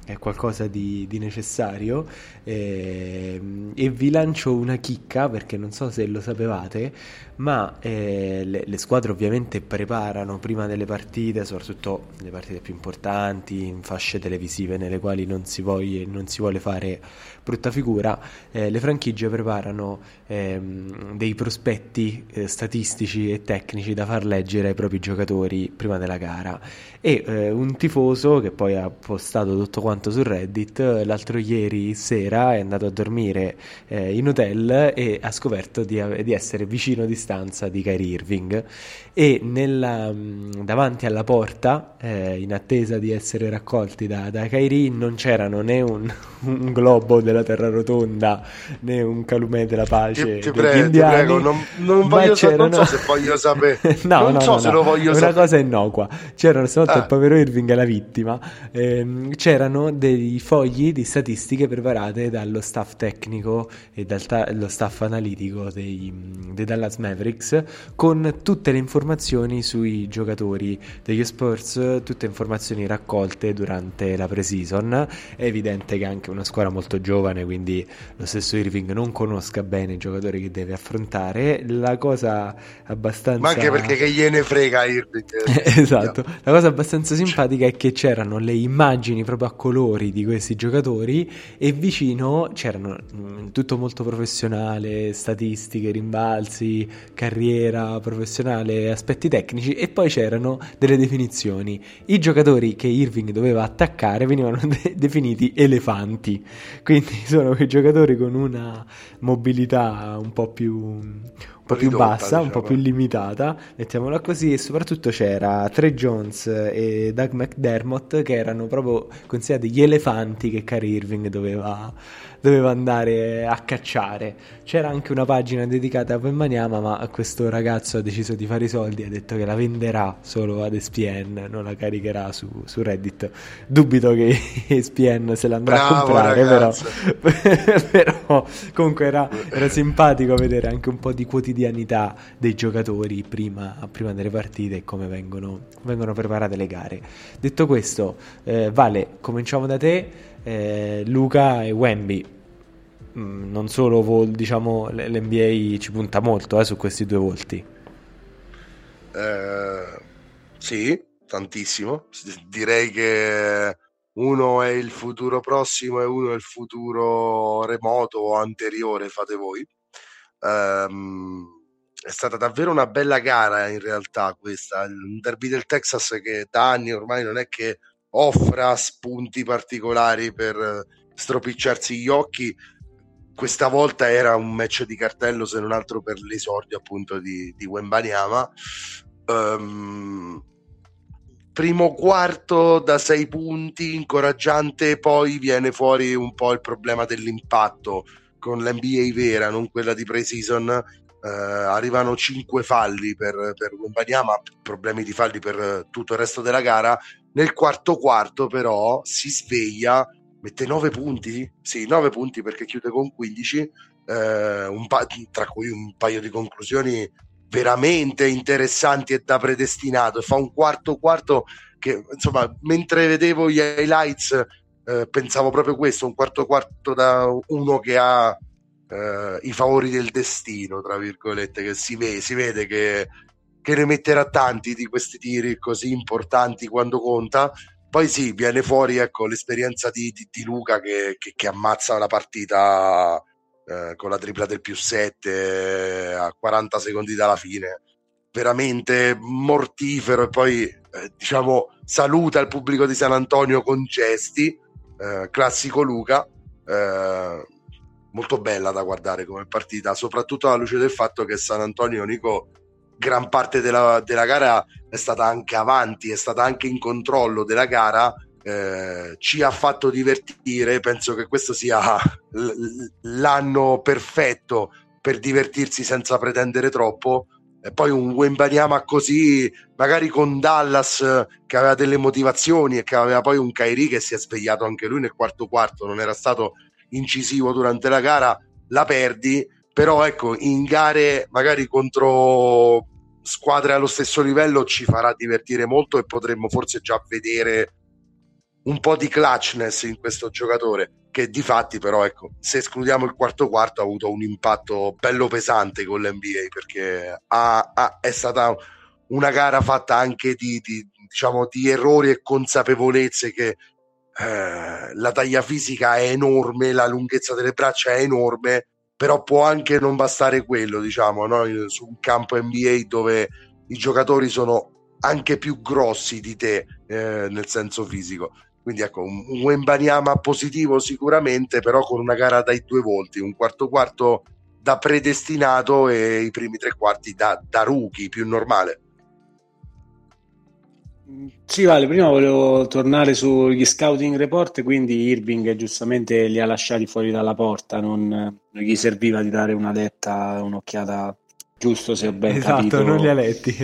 è qualcosa di necessario, e vi lancio una chicca, perché non so se lo sapevate, ma le squadre ovviamente preparano prima delle partite, soprattutto le partite più importanti, in fasce televisive nelle quali non si vuole fare brutta figura, le franchigie preparano dei prospetti statistici e tecnici da far leggere ai propri giocatori prima della gara, e un tifoso che poi ha postato tutto quanto quanto su Reddit, l'altro ieri sera è andato a dormire in hotel e ha scoperto di essere vicino di stanza di Kyrie Irving, e davanti alla porta, in attesa di essere raccolti da Kyrie, non c'erano né un globo della terra rotonda né un calumè della pace. Ti prego, non so se voglio sapere. No, una cosa innocua. C'erano stavolta il povero Irving e la vittima. C'erano dei fogli di statistiche preparate dallo staff tecnico e dallo staff analitico dei Dallas Mavericks, con tutte le informazioni sui giocatori degli Spurs, tutte informazioni raccolte durante la pre-season. È evidente che anche una squadra molto giovane, quindi lo stesso Irving non conosca bene i giocatori che deve affrontare. La cosa abbastanza... Ma anche perché che gliene frega Irving. Esatto. La cosa abbastanza simpatica è che c'erano le immagini proprio a colori di questi giocatori, e vicino c'erano tutto molto professionale, statistiche, rimbalzi, carriera professionale, aspetti tecnici, e poi c'erano delle definizioni. I giocatori che Irving doveva attaccare venivano definiti elefanti, quindi sono quei giocatori con una mobilità un po' più bassa, diciamo, un po' più limitata, mettiamola così. E soprattutto c'era Tre Jones e Doug McDermott, che erano proprio considerati gli elefanti che Kyrie Irving doveva andare a cacciare. C'era anche una pagina dedicata a Wembanyama, ma questo ragazzo ha deciso di fare i soldi e ha detto che la venderà solo ad ESPN, non la caricherà su Reddit. Dubito che ESPN se l'andrà a comprare, però comunque era simpatico vedere anche un po' di quotidianità dei giocatori prima delle partite e come vengono preparate le gare. Detto questo, Vale, cominciamo da te. Luca e Wemby, non solo diciamo l'NBA ci punta molto su questi due volti. Sì, tantissimo. Direi che uno è il futuro prossimo e uno è il futuro remoto o anteriore, fate voi. È stata davvero una bella gara, in realtà, questa, il derby del Texas, che da anni ormai non è che offra spunti particolari per stropicciarsi gli occhi. Questa volta era un match di cartello, se non altro per l'esordio appunto di Wembanyama. Primo quarto da 6 punti, incoraggiante, poi viene fuori un po' il problema dell'impatto con l'NBA vera, non quella di pre-season. Arrivano 5 falli per Wembanyama, problemi di falli per tutto il resto della gara. Nel quarto quarto però si sveglia, mette 9 punti, sì, 9 punti, perché chiude con 15, tra cui un paio di conclusioni veramente interessanti e da predestinato, e fa un quarto quarto che, insomma, mentre vedevo gli highlights pensavo proprio questo, un quarto quarto da uno che ha i favori del destino, tra virgolette, che si vede che ne metterà tanti di questi tiri così importanti quando conta. Poi sì, viene fuori, ecco, l'esperienza di Luca che ammazza la partita con la tripla del +7 a 40 secondi dalla fine, veramente mortifero. E poi diciamo saluta il pubblico di San Antonio con gesti, classico Luca. Molto bella da guardare come partita, soprattutto alla luce del fatto che San Antonio, Nico, gran parte della gara è stata anche avanti, è stata anche in controllo della gara, ci ha fatto divertire. Penso che questo sia l'anno perfetto per divertirsi senza pretendere troppo. E poi un Wembanyama così, magari con Dallas che aveva delle motivazioni, e che aveva poi un Kyrie che si è svegliato anche lui nel quarto quarto, non era stato incisivo durante la gara, la perdi. Però ecco, in gare magari contro squadre allo stesso livello ci farà divertire molto, e potremmo forse già vedere un po' di clutchness in questo giocatore, che difatti però, ecco, se escludiamo il quarto quarto, ha avuto un impatto bello pesante con l'NBA, perché è stata una gara fatta anche di errori e consapevolezze che... la taglia fisica è enorme, la lunghezza delle braccia è enorme, però può anche non bastare quello, diciamo, no? Su un campo NBA dove i giocatori sono anche più grossi di te nel senso fisico, Quindi ecco, un Wembanyama positivo sicuramente, però con una gara dai due volti, un quarto da predestinato e i primi tre quarti da rookie, più normale. Sì, Vale, prima volevo tornare sugli scouting report, quindi Irving giustamente li ha lasciati fuori dalla porta, non gli serviva di dare una letta, un'occhiata, giusto, se ho ben capito. Non li ha letti,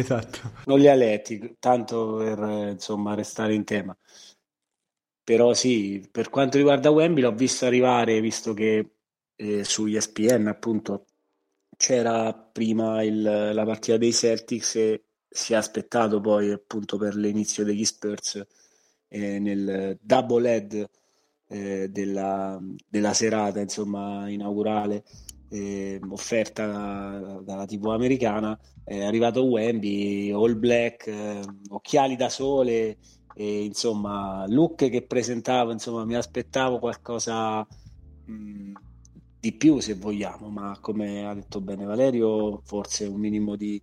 Non li ha letti, tanto per insomma restare in tema. Però sì, per quanto riguarda Wemby l'ho visto arrivare, visto che su ESPN appunto c'era prima la partita dei Celtics e si è aspettato poi appunto per l'inizio degli Spurs nel double head della serata insomma inaugurale offerta dalla TV americana, è arrivato Wemby all black, occhiali da sole e insomma look che presentava, insomma mi aspettavo qualcosa di più se vogliamo, ma come ha detto bene Valerio forse un minimo di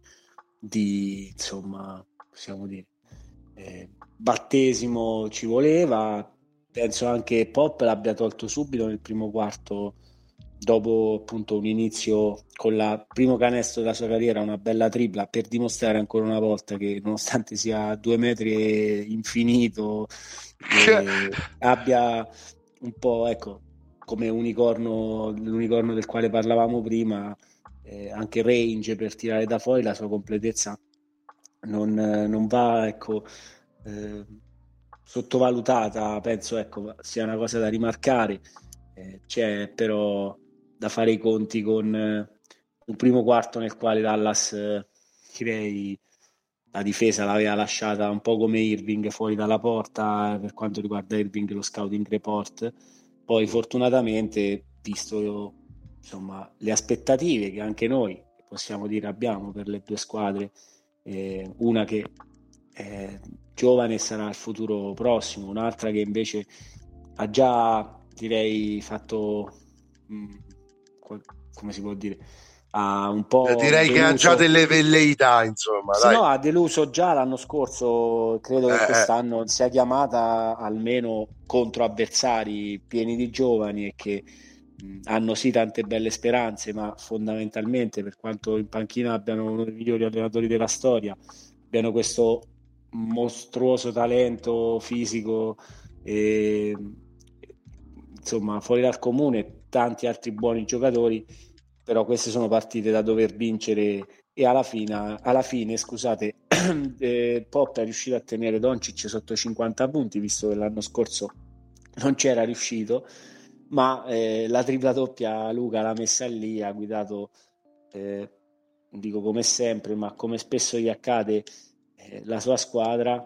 insomma possiamo dire battesimo ci voleva. Penso anche Pop l'abbia tolto subito nel primo quarto, dopo appunto un inizio con il primo canestro della sua carriera, una bella tripla per dimostrare ancora una volta che nonostante sia 2 metri infinito abbia un po', ecco, come l'unicorno del quale parlavamo prima, anche range per tirare da fuori, la sua completezza non va, ecco, sottovalutata, penso, ecco, sia una cosa da rimarcare. C'è però da fare i conti con un primo quarto nel quale Dallas, direi, la difesa l'aveva lasciata un po' come Irving fuori dalla porta per quanto riguarda Irving lo scouting report. Poi fortunatamente, visto insomma le aspettative che anche noi possiamo dire abbiamo per le due squadre, una che è giovane e sarà il futuro prossimo, un'altra che invece ha già, direi, fatto come si può dire, ha un po' direi deluso, che ha già delle velleità insomma, se dai. No, ha deluso già l'anno scorso, credo che quest'anno sia chiamata almeno contro avversari pieni di giovani e che hanno sì tante belle speranze, ma fondamentalmente, per quanto in panchina abbiano uno dei migliori allenatori della storia, abbiano questo mostruoso talento fisico e, insomma, fuori dal comune, tanti altri buoni giocatori, però queste sono partite da dover vincere e alla fine Pop è riuscito a tenere Doncic sotto 50 punti, visto che l'anno scorso non c'era riuscito, ma la tripla doppia Luca l'ha messa lì, ha guidato, non dico come sempre, ma come spesso gli accade, la sua squadra.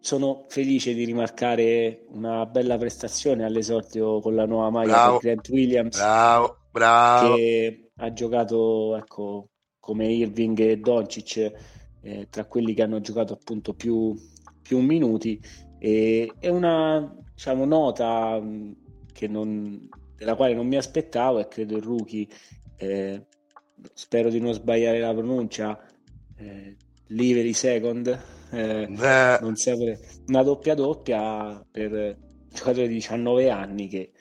Sono felice di rimarcare una bella prestazione all'esordio con la nuova maglia di Grant Williams, che ha giocato, ecco, come Irving e Doncic, tra quelli che hanno giocato appunto più minuti, e è una, diciamo, nota della quale non mi aspettavo, e credo il rookie, spero di non sbagliare la pronuncia, Lively Second, non sempre, una doppia per un giocatore di 19 anni che,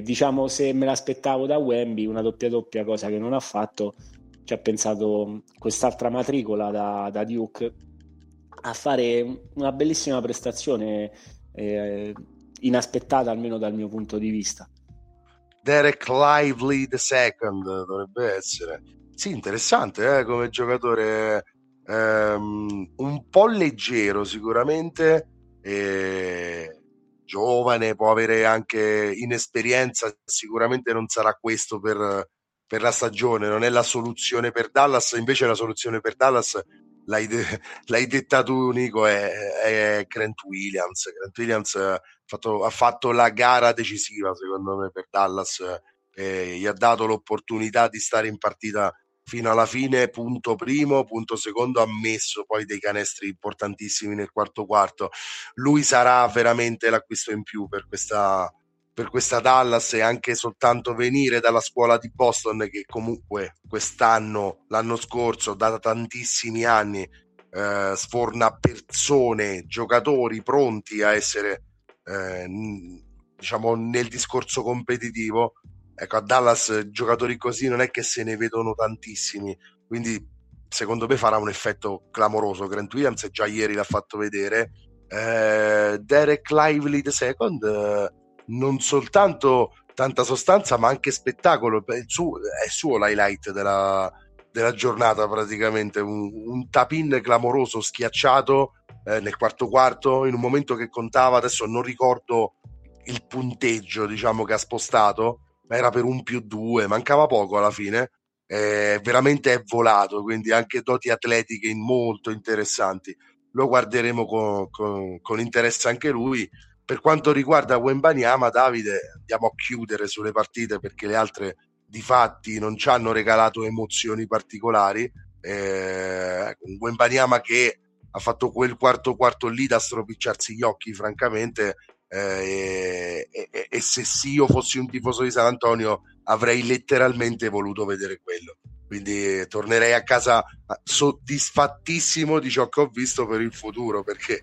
diciamo, se me l'aspettavo da Wemby una doppia, cosa che non ha fatto, ci ha pensato quest'altra matricola da Duke a fare una bellissima prestazione, inaspettata almeno dal mio punto di vista. Derek Lively II dovrebbe essere, sì, interessante, come giocatore, un po' leggero sicuramente, giovane, può avere anche inesperienza, sicuramente non sarà questo per la stagione, non è la soluzione per Dallas. Invece la soluzione per Dallas l'hai detta tu, Nico, è Grant Williams ha fatto la gara decisiva secondo me per Dallas, gli ha dato l'opportunità di stare in partita fino alla fine, punto primo, punto secondo, ha messo poi dei canestri importantissimi nel quarto. Lui sarà veramente l'acquisto in più per questa Dallas, e anche soltanto venire dalla scuola di Boston, che comunque quest'anno, l'anno scorso, da tantissimi anni sforna persone, giocatori pronti a essere diciamo nel discorso competitivo, ecco, a Dallas giocatori così non è che se ne vedono tantissimi, quindi secondo me farà un effetto clamoroso. Grant Williams già ieri l'ha fatto vedere, Derek Lively II non soltanto tanta sostanza ma anche spettacolo, è suo l'highlight della giornata praticamente, un tap-in clamoroso, schiacciato nel quarto, in un momento che contava, adesso non ricordo il punteggio diciamo che ha spostato, ma era per 1+2, mancava poco alla fine, veramente è volato, quindi anche doti atletiche molto interessanti, lo guarderemo con interesse anche lui. Per quanto riguarda Wembanyama, Davide, andiamo a chiudere sulle partite perché le altre di fatti non ci hanno regalato emozioni particolari, Wembanyama che ha fatto quel quarto lì da stropicciarsi gli occhi francamente, e se sì io fossi un tifoso di San Antonio avrei letteralmente voluto vedere quello, quindi tornerei a casa soddisfattissimo di ciò che ho visto per il futuro, perché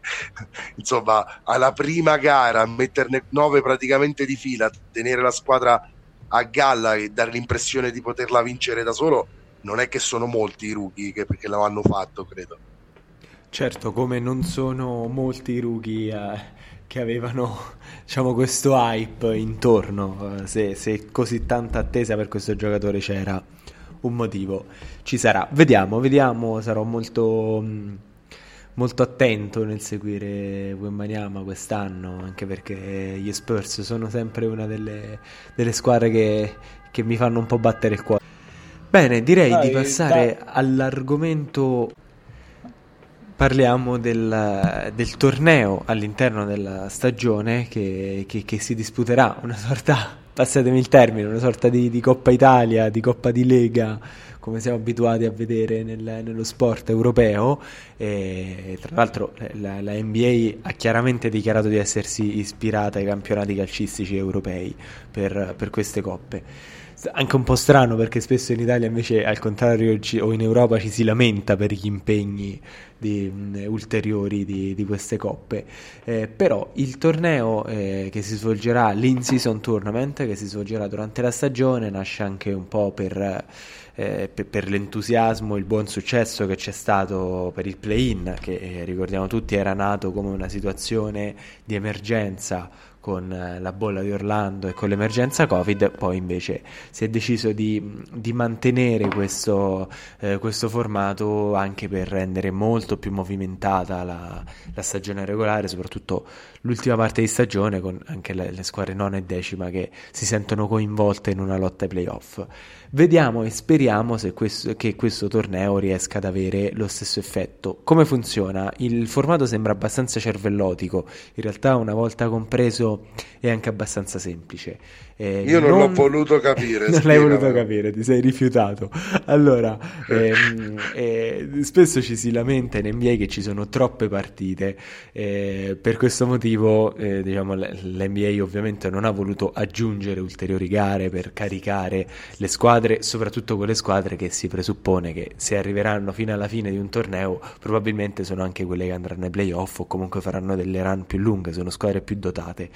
insomma alla prima gara metterne 9 praticamente di fila, tenere la squadra a galla e dare l'impressione di poterla vincere da solo, non è che sono molti i rookie perché lo hanno fatto, credo. Certo, come non sono molti i rookie che avevano diciamo questo hype intorno, se così tanta attesa per questo giocatore c'era, un motivo ci sarà. Vediamo, sarò molto molto attento nel seguire Wembanyama quest'anno, anche perché gli Spurs sono sempre una delle squadre che mi fanno un po' battere il cuore. Bene, direi di passare all'argomento. Parliamo del torneo all'interno della stagione che si disputerà, una sorta, passatemi il termine, una sorta di Coppa Italia, di Coppa di Lega, come siamo abituati a vedere nello sport europeo. E, tra l'altro, la NBA ha chiaramente dichiarato di essersi ispirata ai campionati calcistici europei per queste coppe. Anche un po' strano, perché spesso in Italia invece al contrario o in Europa ci si lamenta per gli impegni ulteriori di queste coppe, però il torneo che si svolgerà, l'in-season tournament che si svolgerà durante la stagione, nasce anche un po' per l'entusiasmo, il buon successo che c'è stato per il play-in, che ricordiamo tutti era nato come una situazione di emergenza con la bolla di Orlando e con l'emergenza Covid. Poi invece si è deciso di mantenere questo formato anche per rendere molto più movimentata la stagione regolare, soprattutto l'ultima parte di stagione, con anche le squadre nona e decima che si sentono coinvolte in una lotta ai playoff. Vediamo e speriamo che questo torneo riesca ad avere lo stesso effetto. Come funziona? Il formato sembra abbastanza cervellotico, in realtà una volta compreso è anche abbastanza semplice. Io non l'ho voluto capire. Non l'hai voluto capire, ti sei rifiutato. Allora, spesso ci si lamenta in NBA che ci sono troppe partite, per questo motivo diciamo l'NBA ovviamente non ha voluto aggiungere ulteriori gare per caricare le squadre, soprattutto quelle squadre che si presuppone che se arriveranno fino alla fine di un torneo probabilmente sono anche quelle che andranno ai playoff o comunque faranno delle run più lunghe, sono squadre più dotate.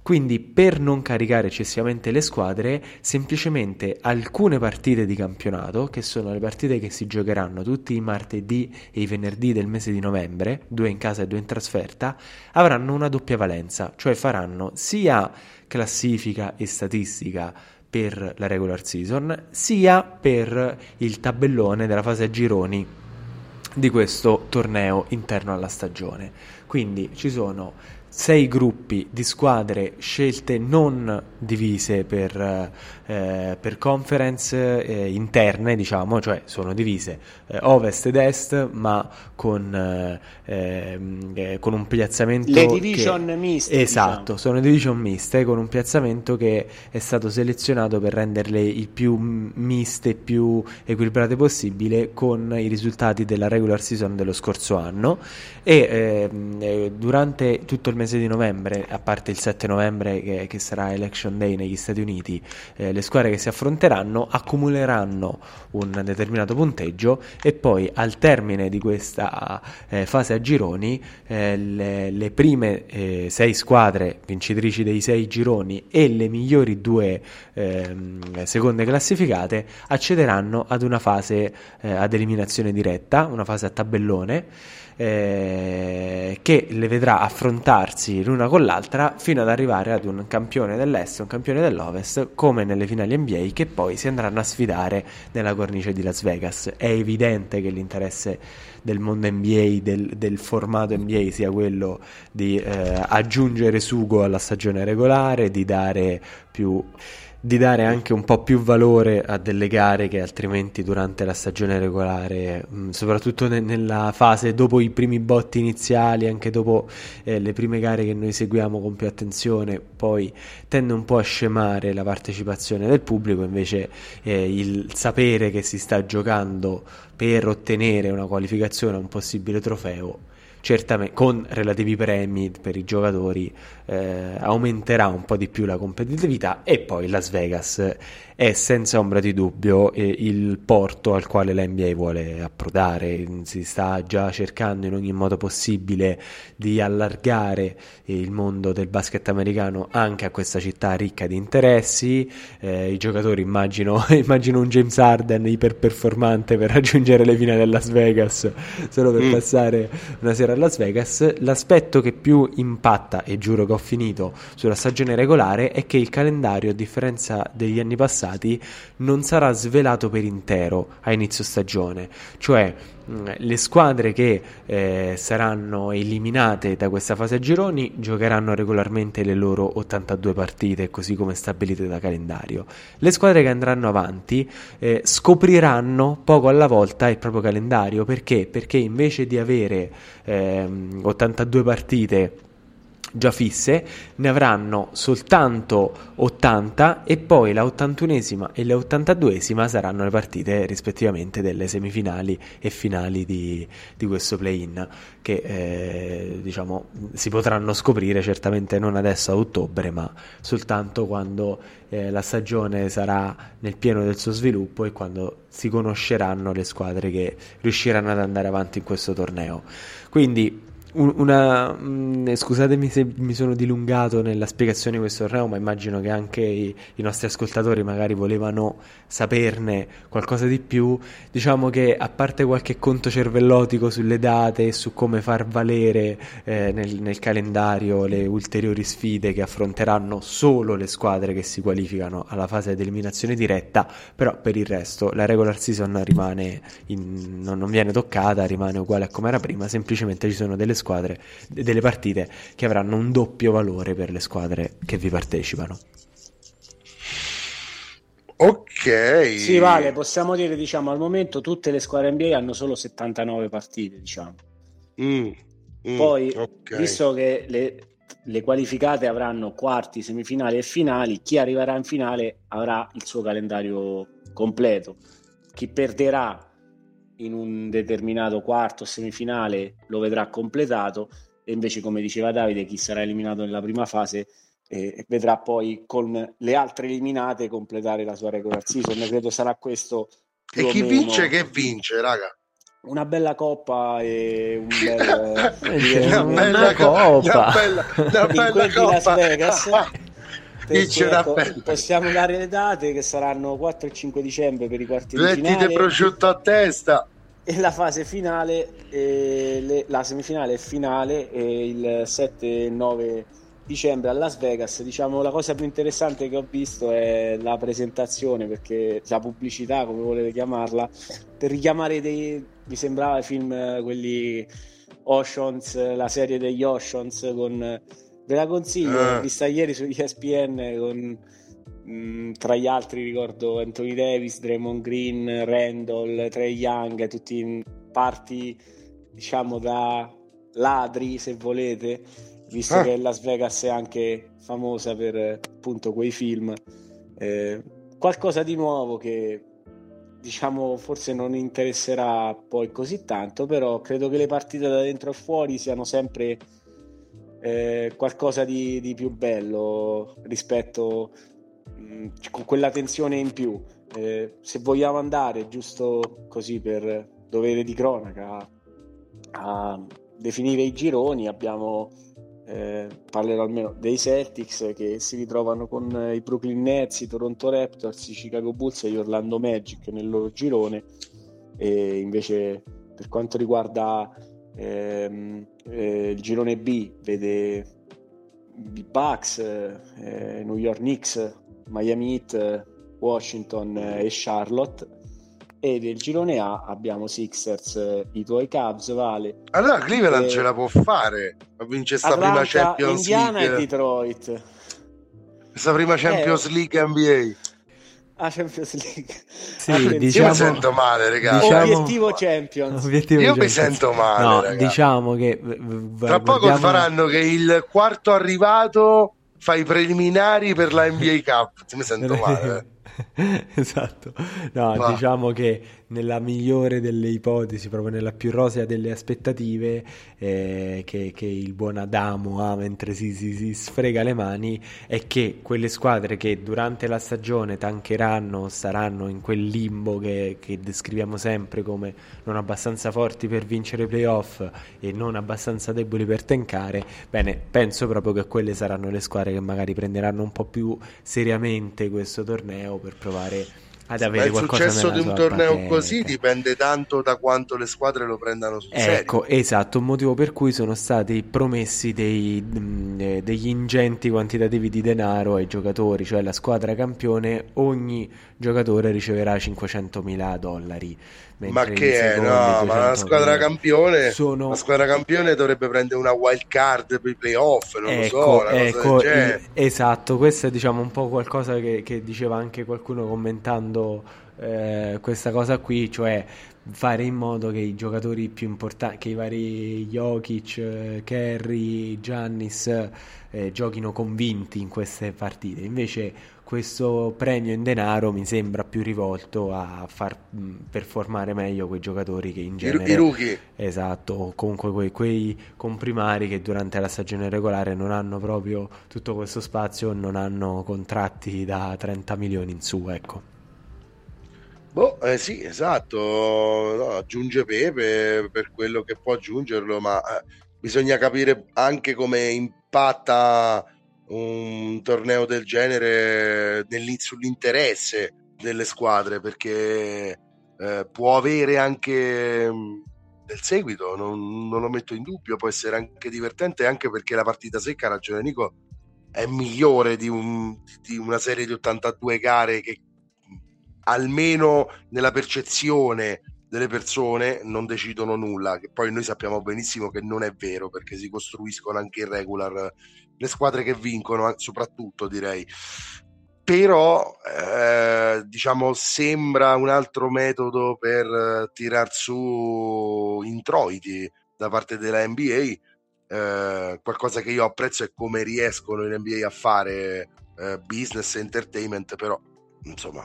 Quindi per non caricare eccessivamente le squadre, semplicemente alcune partite di campionato, che sono le partite che si giocheranno tutti i martedì e i venerdì del mese di novembre, 2 in casa e 2 in trasferta, avranno una doppia valenza, cioè faranno sia classifica e statistica per la regular season, sia per il tabellone della fase a gironi di questo torneo interno alla stagione. Quindi ci sono 6 gruppi di squadre scelte non divise per conference interne, diciamo, cioè sono divise ovest ed est, ma con un piazzamento, le division miste, esatto, diciamo. Sono division miste con un piazzamento che è stato selezionato per renderle il più miste, più equilibrate possibile, con i risultati della regular season dello scorso anno, e durante tutto il mese mese di novembre, a parte il 7 novembre che sarà Election Day negli Stati Uniti, le squadre che si affronteranno accumuleranno un determinato punteggio e poi al termine di questa fase a gironi le prime 6 squadre vincitrici dei 6 gironi e le migliori 2 seconde classificate accederanno ad una fase ad eliminazione diretta, una fase a tabellone che le vedrà affrontarsi l'una con l'altra fino ad arrivare ad un campione dell'est e un campione dell'ovest, come nelle finali NBA, che poi si andranno a sfidare nella cornice di Las Vegas. È evidente che l'interesse del mondo NBA, del formato NBA, sia quello di aggiungere sugo alla stagione regolare, di dare anche un po' più valore a delle gare che altrimenti durante la stagione regolare, soprattutto nella fase dopo i primi botti iniziali, anche dopo le prime gare che noi seguiamo con più attenzione, poi tende un po' a scemare la partecipazione del pubblico. Invece il sapere che si sta giocando per ottenere una qualificazione a un possibile trofeo, certamente con relativi premi per i giocatori, aumenterà un po' di più la competitività. E poi Las Vegas è senza ombra di dubbio il porto al quale la NBA vuole approdare. Si sta già cercando in ogni modo possibile di allargare il mondo del basket americano anche a questa città ricca di interessi. I giocatori, immagino un James Harden iperperformante per raggiungere le finali a Las Vegas solo per passare una sera a Las Vegas. L'aspetto che più impatta, e giuro che ho finito, sulla stagione regolare è che il calendario, a differenza degli anni passati, non sarà svelato per intero a inizio stagione, cioè le squadre che saranno eliminate da questa fase a gironi giocheranno regolarmente le loro 82 partite, così come stabilite da calendario. Le squadre che andranno avanti scopriranno poco alla volta il proprio calendario. Perché invece di avere 82 partite già fisse, ne avranno soltanto 80 e poi la 81esima e la 82esima saranno le partite rispettivamente delle semifinali e finali di questo play-in, che diciamo si potranno scoprire certamente non adesso a ottobre, ma soltanto quando la stagione sarà nel pieno del suo sviluppo e quando si conosceranno le squadre che riusciranno ad andare avanti in questo torneo. Quindi scusatemi se mi sono dilungato nella spiegazione di questo torneo, ma immagino che anche i nostri ascoltatori magari volevano saperne qualcosa di più. Diciamo che, a parte qualche conto cervellotico sulle date e su come far valere nel calendario le ulteriori sfide che affronteranno solo le squadre che si qualificano alla fase di eliminazione diretta, però per il resto la regular season rimane non viene toccata, rimane uguale a come era prima. Semplicemente ci sono delle squadre, delle partite che avranno un doppio valore per le squadre che vi partecipano. Ok, sì, Vale, possiamo dire, diciamo, al momento tutte le squadre NBA hanno solo 79 partite, diciamo. Poi okay, visto che le qualificate avranno quarti, semifinali e finali, chi arriverà in finale avrà il suo calendario completo. Chi perderà in un determinato quarto semifinale lo vedrà completato, e invece, come diceva Davide, chi sarà eliminato nella prima fase vedrà poi con le altre eliminate completare la sua regular season. Credo sarà questo più e chi meno. Vince che vince, raga, una bella coppa e un bel una bella coppa di Las Vegas. Possiamo dare le date, che saranno 4 e 5 dicembre per i quarti di finale. Mettite prosciutto a testa. E la fase finale, la semifinale e finale, il 7 e 9 dicembre a Las Vegas. Diciamo, la cosa più interessante che ho visto è la presentazione, perché la pubblicità, come volete chiamarla, per richiamare mi sembrava i film, quelli Oceans, la serie degli Oceans con... Ve la consiglio, vista ieri su ESPN con tra gli altri ricordo Anthony Davis, Draymond Green, Randall, Trae Young, tutti in parti, diciamo, da ladri, se volete, visto che Las Vegas è anche famosa per appunto quei film. Qualcosa di nuovo che, diciamo, forse non interesserà poi così tanto, però credo che le partite da dentro e fuori siano sempre qualcosa di più bello rispetto con quella tensione in più. Se vogliamo andare giusto così per dovere di cronaca a definire i gironi, abbiamo parlerò almeno dei Celtics, che si ritrovano con i Brooklyn Nets, i Toronto Raptors, i Chicago Bulls e gli Orlando Magic nel loro girone. E invece per quanto riguarda il girone B, vede i Bucks, New York Knicks, Miami Heat, Washington e Charlotte, e del girone A abbiamo Sixers, i tuoi Cavs, Vale. Allora Cleveland ce la può fare a vincere sta prima Champions Indiana League, e Detroit questa prima Champions League NBA. Ah, Champions League. Sì, diciamo, io mi sento male, ragazzi. Diciamo, obiettivo Champions. Obiettivo io Champions. Mi sento male, no, ragazzi. Diciamo che tra poco faranno che il quarto arrivato fa i preliminari per la NBA Cup. Mi sento male. Esatto. No, ma diciamo che nella migliore delle ipotesi, proprio nella più rosea delle aspettative, che il buon Adamo ha mentre si sfrega le mani, è che quelle squadre che durante la stagione tancheranno, saranno in quel limbo che descriviamo sempre come non abbastanza forti per vincere i playoff e non abbastanza deboli per tankare, bene, penso proprio che quelle saranno le squadre che magari prenderanno un po' più seriamente questo torneo per provare ad avere qualcosa. Il successo di un torneo così dipende tanto da quanto le squadre lo prendano sul serio. Ecco, esatto, un motivo per cui sono stati promessi degli ingenti quantitativi di denaro ai giocatori, cioè la squadra campione ogni giocatore riceverà $500,000. Ma che è? No, ma la squadra campione dovrebbe prendere una wild card per i playoff, non lo so. Esatto, questo è diciamo un po' qualcosa che diceva anche qualcuno commentando questa cosa qui, cioè fare in modo che i giocatori più importanti, che i vari Jokic, Curry, Giannis giochino convinti in queste partite. Invece questo premio in denaro mi sembra più rivolto a far performare meglio quei giocatori che in genere, i rookie, esatto, o comunque quei comprimari che durante la stagione regolare non hanno proprio tutto questo spazio, non hanno contratti da 30 milioni in su, ecco. Sì, esatto, no, aggiunge pepe per quello che può aggiungerlo, ma bisogna capire anche come impatta un torneo del genere sull'interesse delle squadre, perché può avere anche del seguito, non lo metto in dubbio, può essere anche divertente, anche perché la partita secca, ragione Nico, è migliore di una serie di 82 gare che almeno nella percezione delle persone non decidono nulla, che poi noi sappiamo benissimo che non è vero, perché si costruiscono anche in regular le squadre che vincono, soprattutto direi. Però diciamo sembra un altro metodo per tirar su introiti da parte della NBA, qualcosa che io apprezzo è come riescono in NBA a fare business e entertainment, però insomma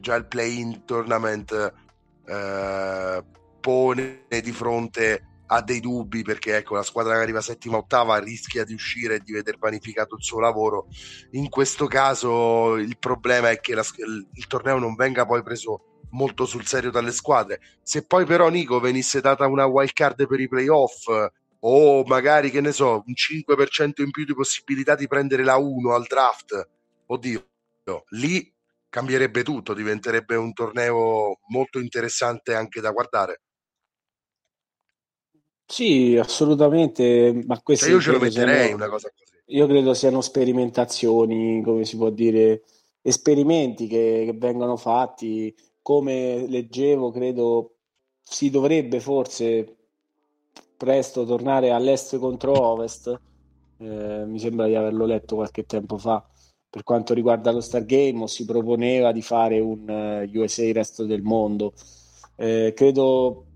già il play-in tournament pone di fronte ha dei dubbi, perché ecco, la squadra che arriva settima ottava rischia di uscire e di veder vanificato il suo lavoro. In questo caso il problema è che il torneo non venga poi preso molto sul serio dalle squadre. Se poi però, Nico, venisse data una wild card per i playoff, o magari, che ne so, un 5% in più di possibilità di prendere la 1 al draft, oddio, lì cambierebbe tutto, diventerebbe un torneo molto interessante anche da guardare. Sì, assolutamente, ma questo io ce lo metterei una cosa così. Io credo siano sperimentazioni, come si può dire, esperimenti che vengono fatti. Come leggevo, credo si dovrebbe forse presto tornare all'est contro ovest, mi sembra di averlo letto qualche tempo fa. Per quanto riguarda lo Star Game, o si proponeva di fare un USA resto del mondo, credo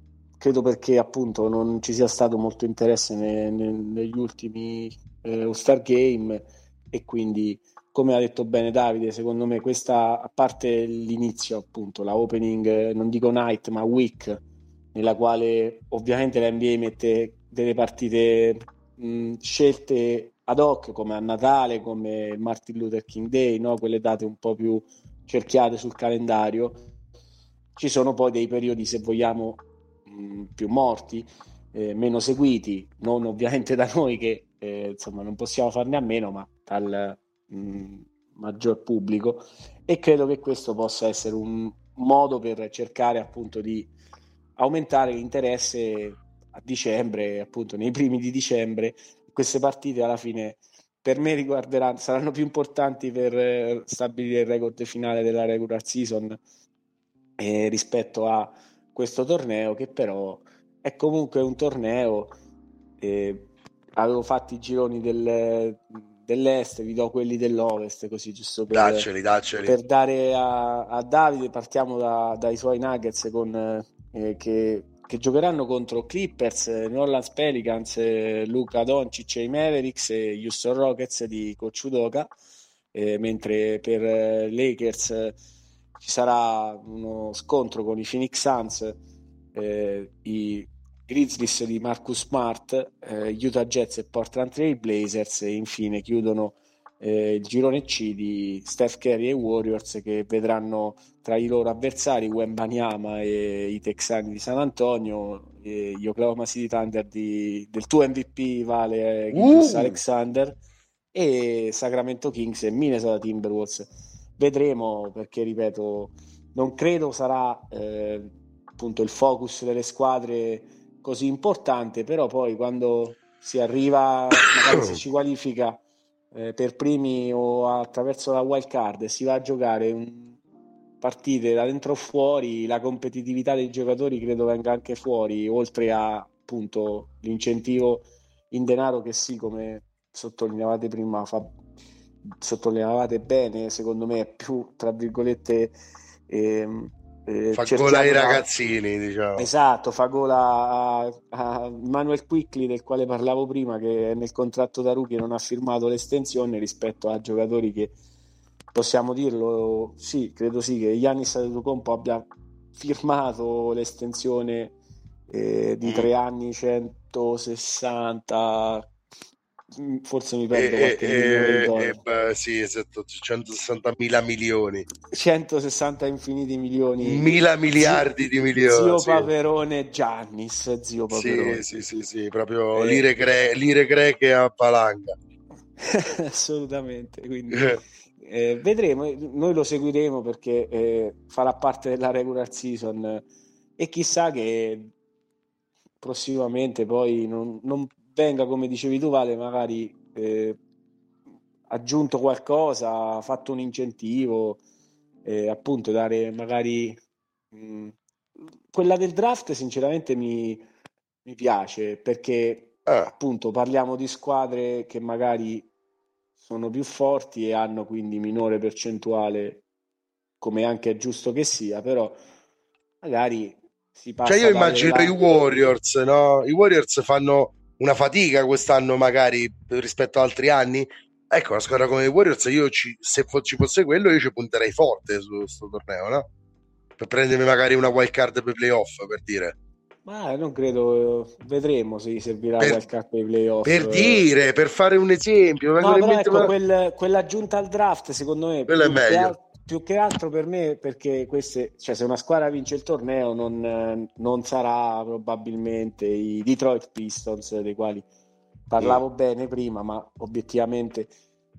perché appunto non ci sia stato molto interesse negli ultimi All-Star Game, e quindi, come ha detto bene Davide, secondo me questa, a parte l'inizio appunto, la opening, non dico night ma week, nella quale ovviamente la NBA mette delle partite scelte ad hoc come a Natale, come Martin Luther King Day, no? Quelle date un po' più cerchiate sul calendario, ci sono poi dei periodi, se vogliamo, più morti, meno seguiti, non ovviamente da noi che insomma non possiamo farne a meno, ma dal maggior pubblico, e credo che questo possa essere un modo per cercare appunto di aumentare l'interesse a dicembre, appunto nei primi di dicembre. Queste partite alla fine per me riguarderanno, saranno più importanti per stabilire il record finale della regular season rispetto a questo torneo, che però è comunque un torneo, avevo fatto i gironi dell'est, vi do quelli dell'ovest così giusto per dare a Davide. Partiamo dai suoi Nuggets con, che giocheranno contro Clippers, New Orleans Pelicans, Luka Doncic e i Mavericks, e Houston Rockets di Coach Udoka, mentre per Lakers ci sarà uno scontro con i Phoenix Suns, i Grizzlies di Marcus Smart, Utah Jazz e Portland Trail Blazers, e infine chiudono il girone C di Steph Curry e Warriors, che vedranno tra i loro avversari Wembanyama e i texani di San Antonio, e gli Oklahoma City Thunder del tuo MVP Vale, Alexander, e Sacramento Kings e Minnesota Timberwolves. Vedremo, perché ripeto non credo sarà appunto il focus delle squadre così importante, però poi quando si arriva, magari si ci qualifica per primi o attraverso la wild card, si va a giocare partite da dentro o fuori, la competitività dei giocatori credo venga anche fuori, oltre a appunto l'incentivo in denaro che sì, come sottolineavate prima, sottolineavate bene, secondo me è più tra virgolette fa gola ai ragazzini, diciamo. Esatto, fa gola a Immanuel Quickley, del quale parlavo prima, che nel contratto da rookie non ha firmato l'estensione, rispetto a giocatori che, possiamo dirlo, sì, credo sì, che Giannis Antetokounmpo abbia firmato l'estensione di 3 anni, 160, forse mi perdo qualche milione, sì, esatto, 160.000 milioni, 160 infiniti milioni, 1.000 miliardi di milioni, zio sì. Paperone Giannis, zio Paperone, sì, proprio lire greche a palanga. Assolutamente, quindi vedremo, noi lo seguiremo, perché farà parte della regular season, e chissà che prossimamente poi non venga, come dicevi tu Vale, magari aggiunto qualcosa, fatto un incentivo, appunto dare magari quella del draft. Sinceramente mi piace, perché appunto parliamo di squadre che magari sono più forti e hanno quindi minore percentuale, come anche è giusto che sia, però magari si passa, cioè io immagino i Warriors, no? I Warriors fanno una fatica quest'anno magari rispetto ad altri anni, ecco, una squadra come i Warriors, io se ci fosse quello io ci punterei forte su questo torneo, no? Per prendermi magari una wild card per i playoff, per dire. Ma non credo, vedremo se gli servirà wild card per i playoff, per dire, per fare un esempio, no, però ecco, quell'aggiunta al draft secondo me quello è meglio. Più che altro per me, perché queste, cioè se una squadra vince il torneo non sarà probabilmente i Detroit Pistons, dei quali parlavo bene prima, ma obiettivamente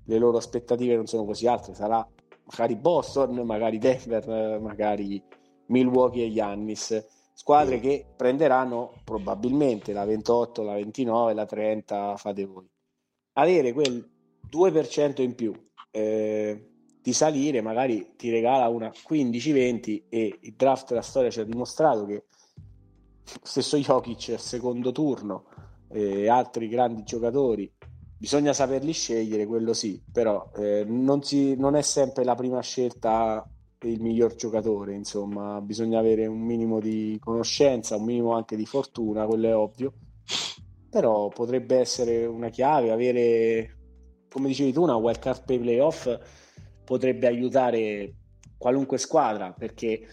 le loro aspettative non sono così alte, sarà magari Boston, magari Denver, magari Milwaukee e Giannis, squadre che prenderanno probabilmente la 28, la 29, la 30, fate voi. Avere quel 2% in più di salire magari ti regala una 15-20, e il draft della storia ci ha dimostrato che stesso Jokić al secondo turno e altri grandi giocatori bisogna saperli scegliere, quello sì, però non è sempre la prima scelta il miglior giocatore, insomma bisogna avere un minimo di conoscenza, un minimo anche di fortuna, quello è ovvio, però potrebbe essere una chiave. Avere, come dicevi tu, una wild card per i playoff potrebbe aiutare qualunque squadra, perché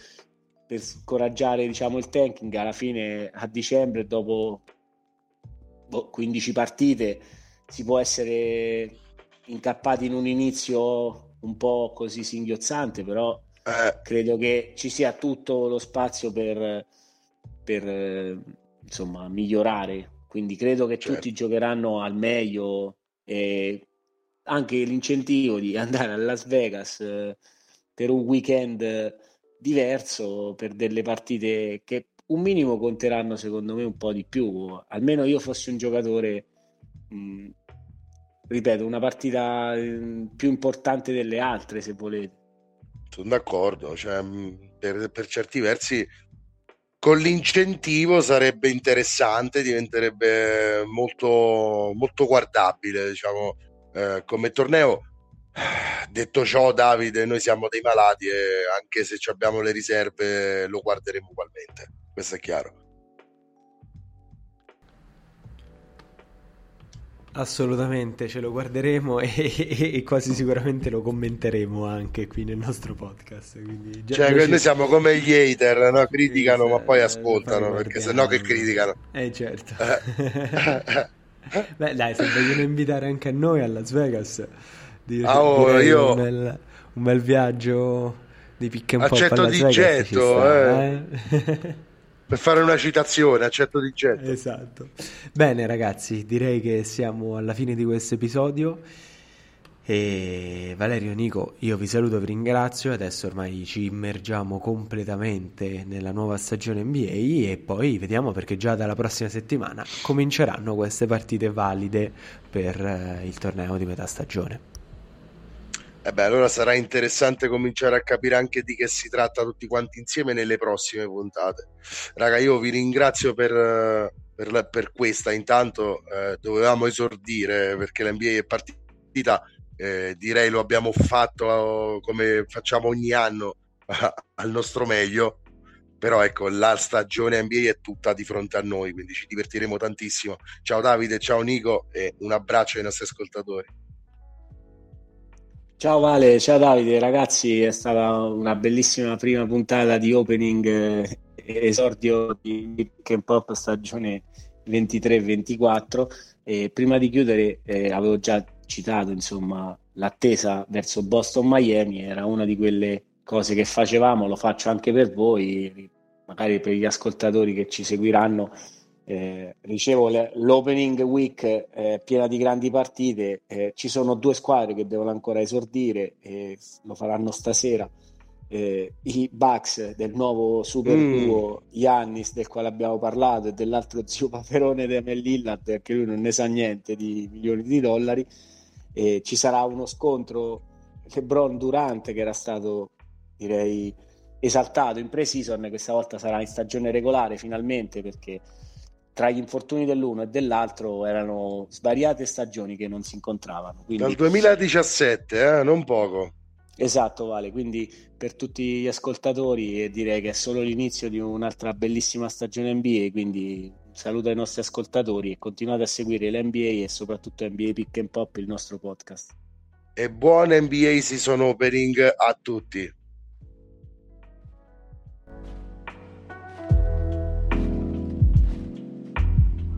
per scoraggiare, diciamo, il tanking alla fine a dicembre, dopo 15 partite si può essere incappati in un inizio un po' così singhiozzante, però credo che ci sia tutto lo spazio per insomma migliorare, quindi credo che certo, tutti giocheranno al meglio, e anche l'incentivo di andare a Las Vegas per un weekend diverso, per delle partite che un minimo conteranno secondo me un po' di più. Almeno io fossi un giocatore, ripeto, una partita più importante delle altre, se volete. Sono d'accordo, cioè, per certi versi con l'incentivo sarebbe interessante, diventerebbe molto, molto guardabile, diciamo, come torneo. Detto ciò, Davide, noi siamo dei malati e anche se abbiamo le riserve lo guarderemo ugualmente, questo è chiaro. Assolutamente, ce lo guarderemo e quasi sicuramente lo commenteremo anche qui nel nostro podcast. Quindi cioè, noi siamo come gli hater, no? Criticano ma poi ascoltano, poi perché sennò che criticano. Certo. Beh dai, se vogliono invitare anche a noi a Las Vegas, io un bel viaggio di pick and pop a Las Vegas, accetto di getto. Per fare una citazione, accetto di getto. Esatto. Bene ragazzi, direi che siamo alla fine di questo episodio e Valerio, Nico, io vi saluto, vi ringrazio. Adesso ormai ci immergiamo completamente nella nuova stagione NBA e poi vediamo, perché già dalla prossima settimana cominceranno queste partite valide per il torneo di metà stagione. Allora sarà interessante cominciare a capire anche di che si tratta tutti quanti insieme nelle prossime puntate. Raga, io vi ringrazio per questa. Intanto dovevamo esordire perché la NBA è partita, direi lo abbiamo fatto come facciamo ogni anno al nostro meglio, però ecco, la stagione NBA è tutta di fronte a noi, quindi ci divertiremo tantissimo. Ciao Davide, ciao Nico e un abbraccio ai nostri ascoltatori. Ciao Vale, ciao Davide, ragazzi, è stata una bellissima prima puntata di Opening, esordio di Pick and Pop stagione 23-24, e prima di chiudere avevo già citato insomma l'attesa verso Boston-Miami, era una di quelle cose che facevamo, lo faccio anche per voi, magari per gli ascoltatori che ci seguiranno. Ricevo l'opening week piena di grandi partite, ci sono due squadre che devono ancora esordire, lo faranno stasera, i Bucks del nuovo super duo Giannis, del quale abbiamo parlato, e dell'altro zio Paperone di Damian Lillard, perché lui non ne sa niente di milioni di dollari. Ci sarà uno scontro LeBron Durant, che era stato direi esaltato in pre-season, questa volta sarà in stagione regolare finalmente, perché tra gli infortuni dell'uno e dell'altro erano svariate stagioni che non si incontravano. Quindi, dal 2017, non poco. Esatto, Vale. Quindi per tutti gli ascoltatori direi che è solo l'inizio di un'altra bellissima stagione NBA, quindi saluto ai nostri ascoltatori e continuate a seguire l'NBA e soprattutto NBA Pick and Pop, il nostro podcast. E buon NBA Season Opening a tutti.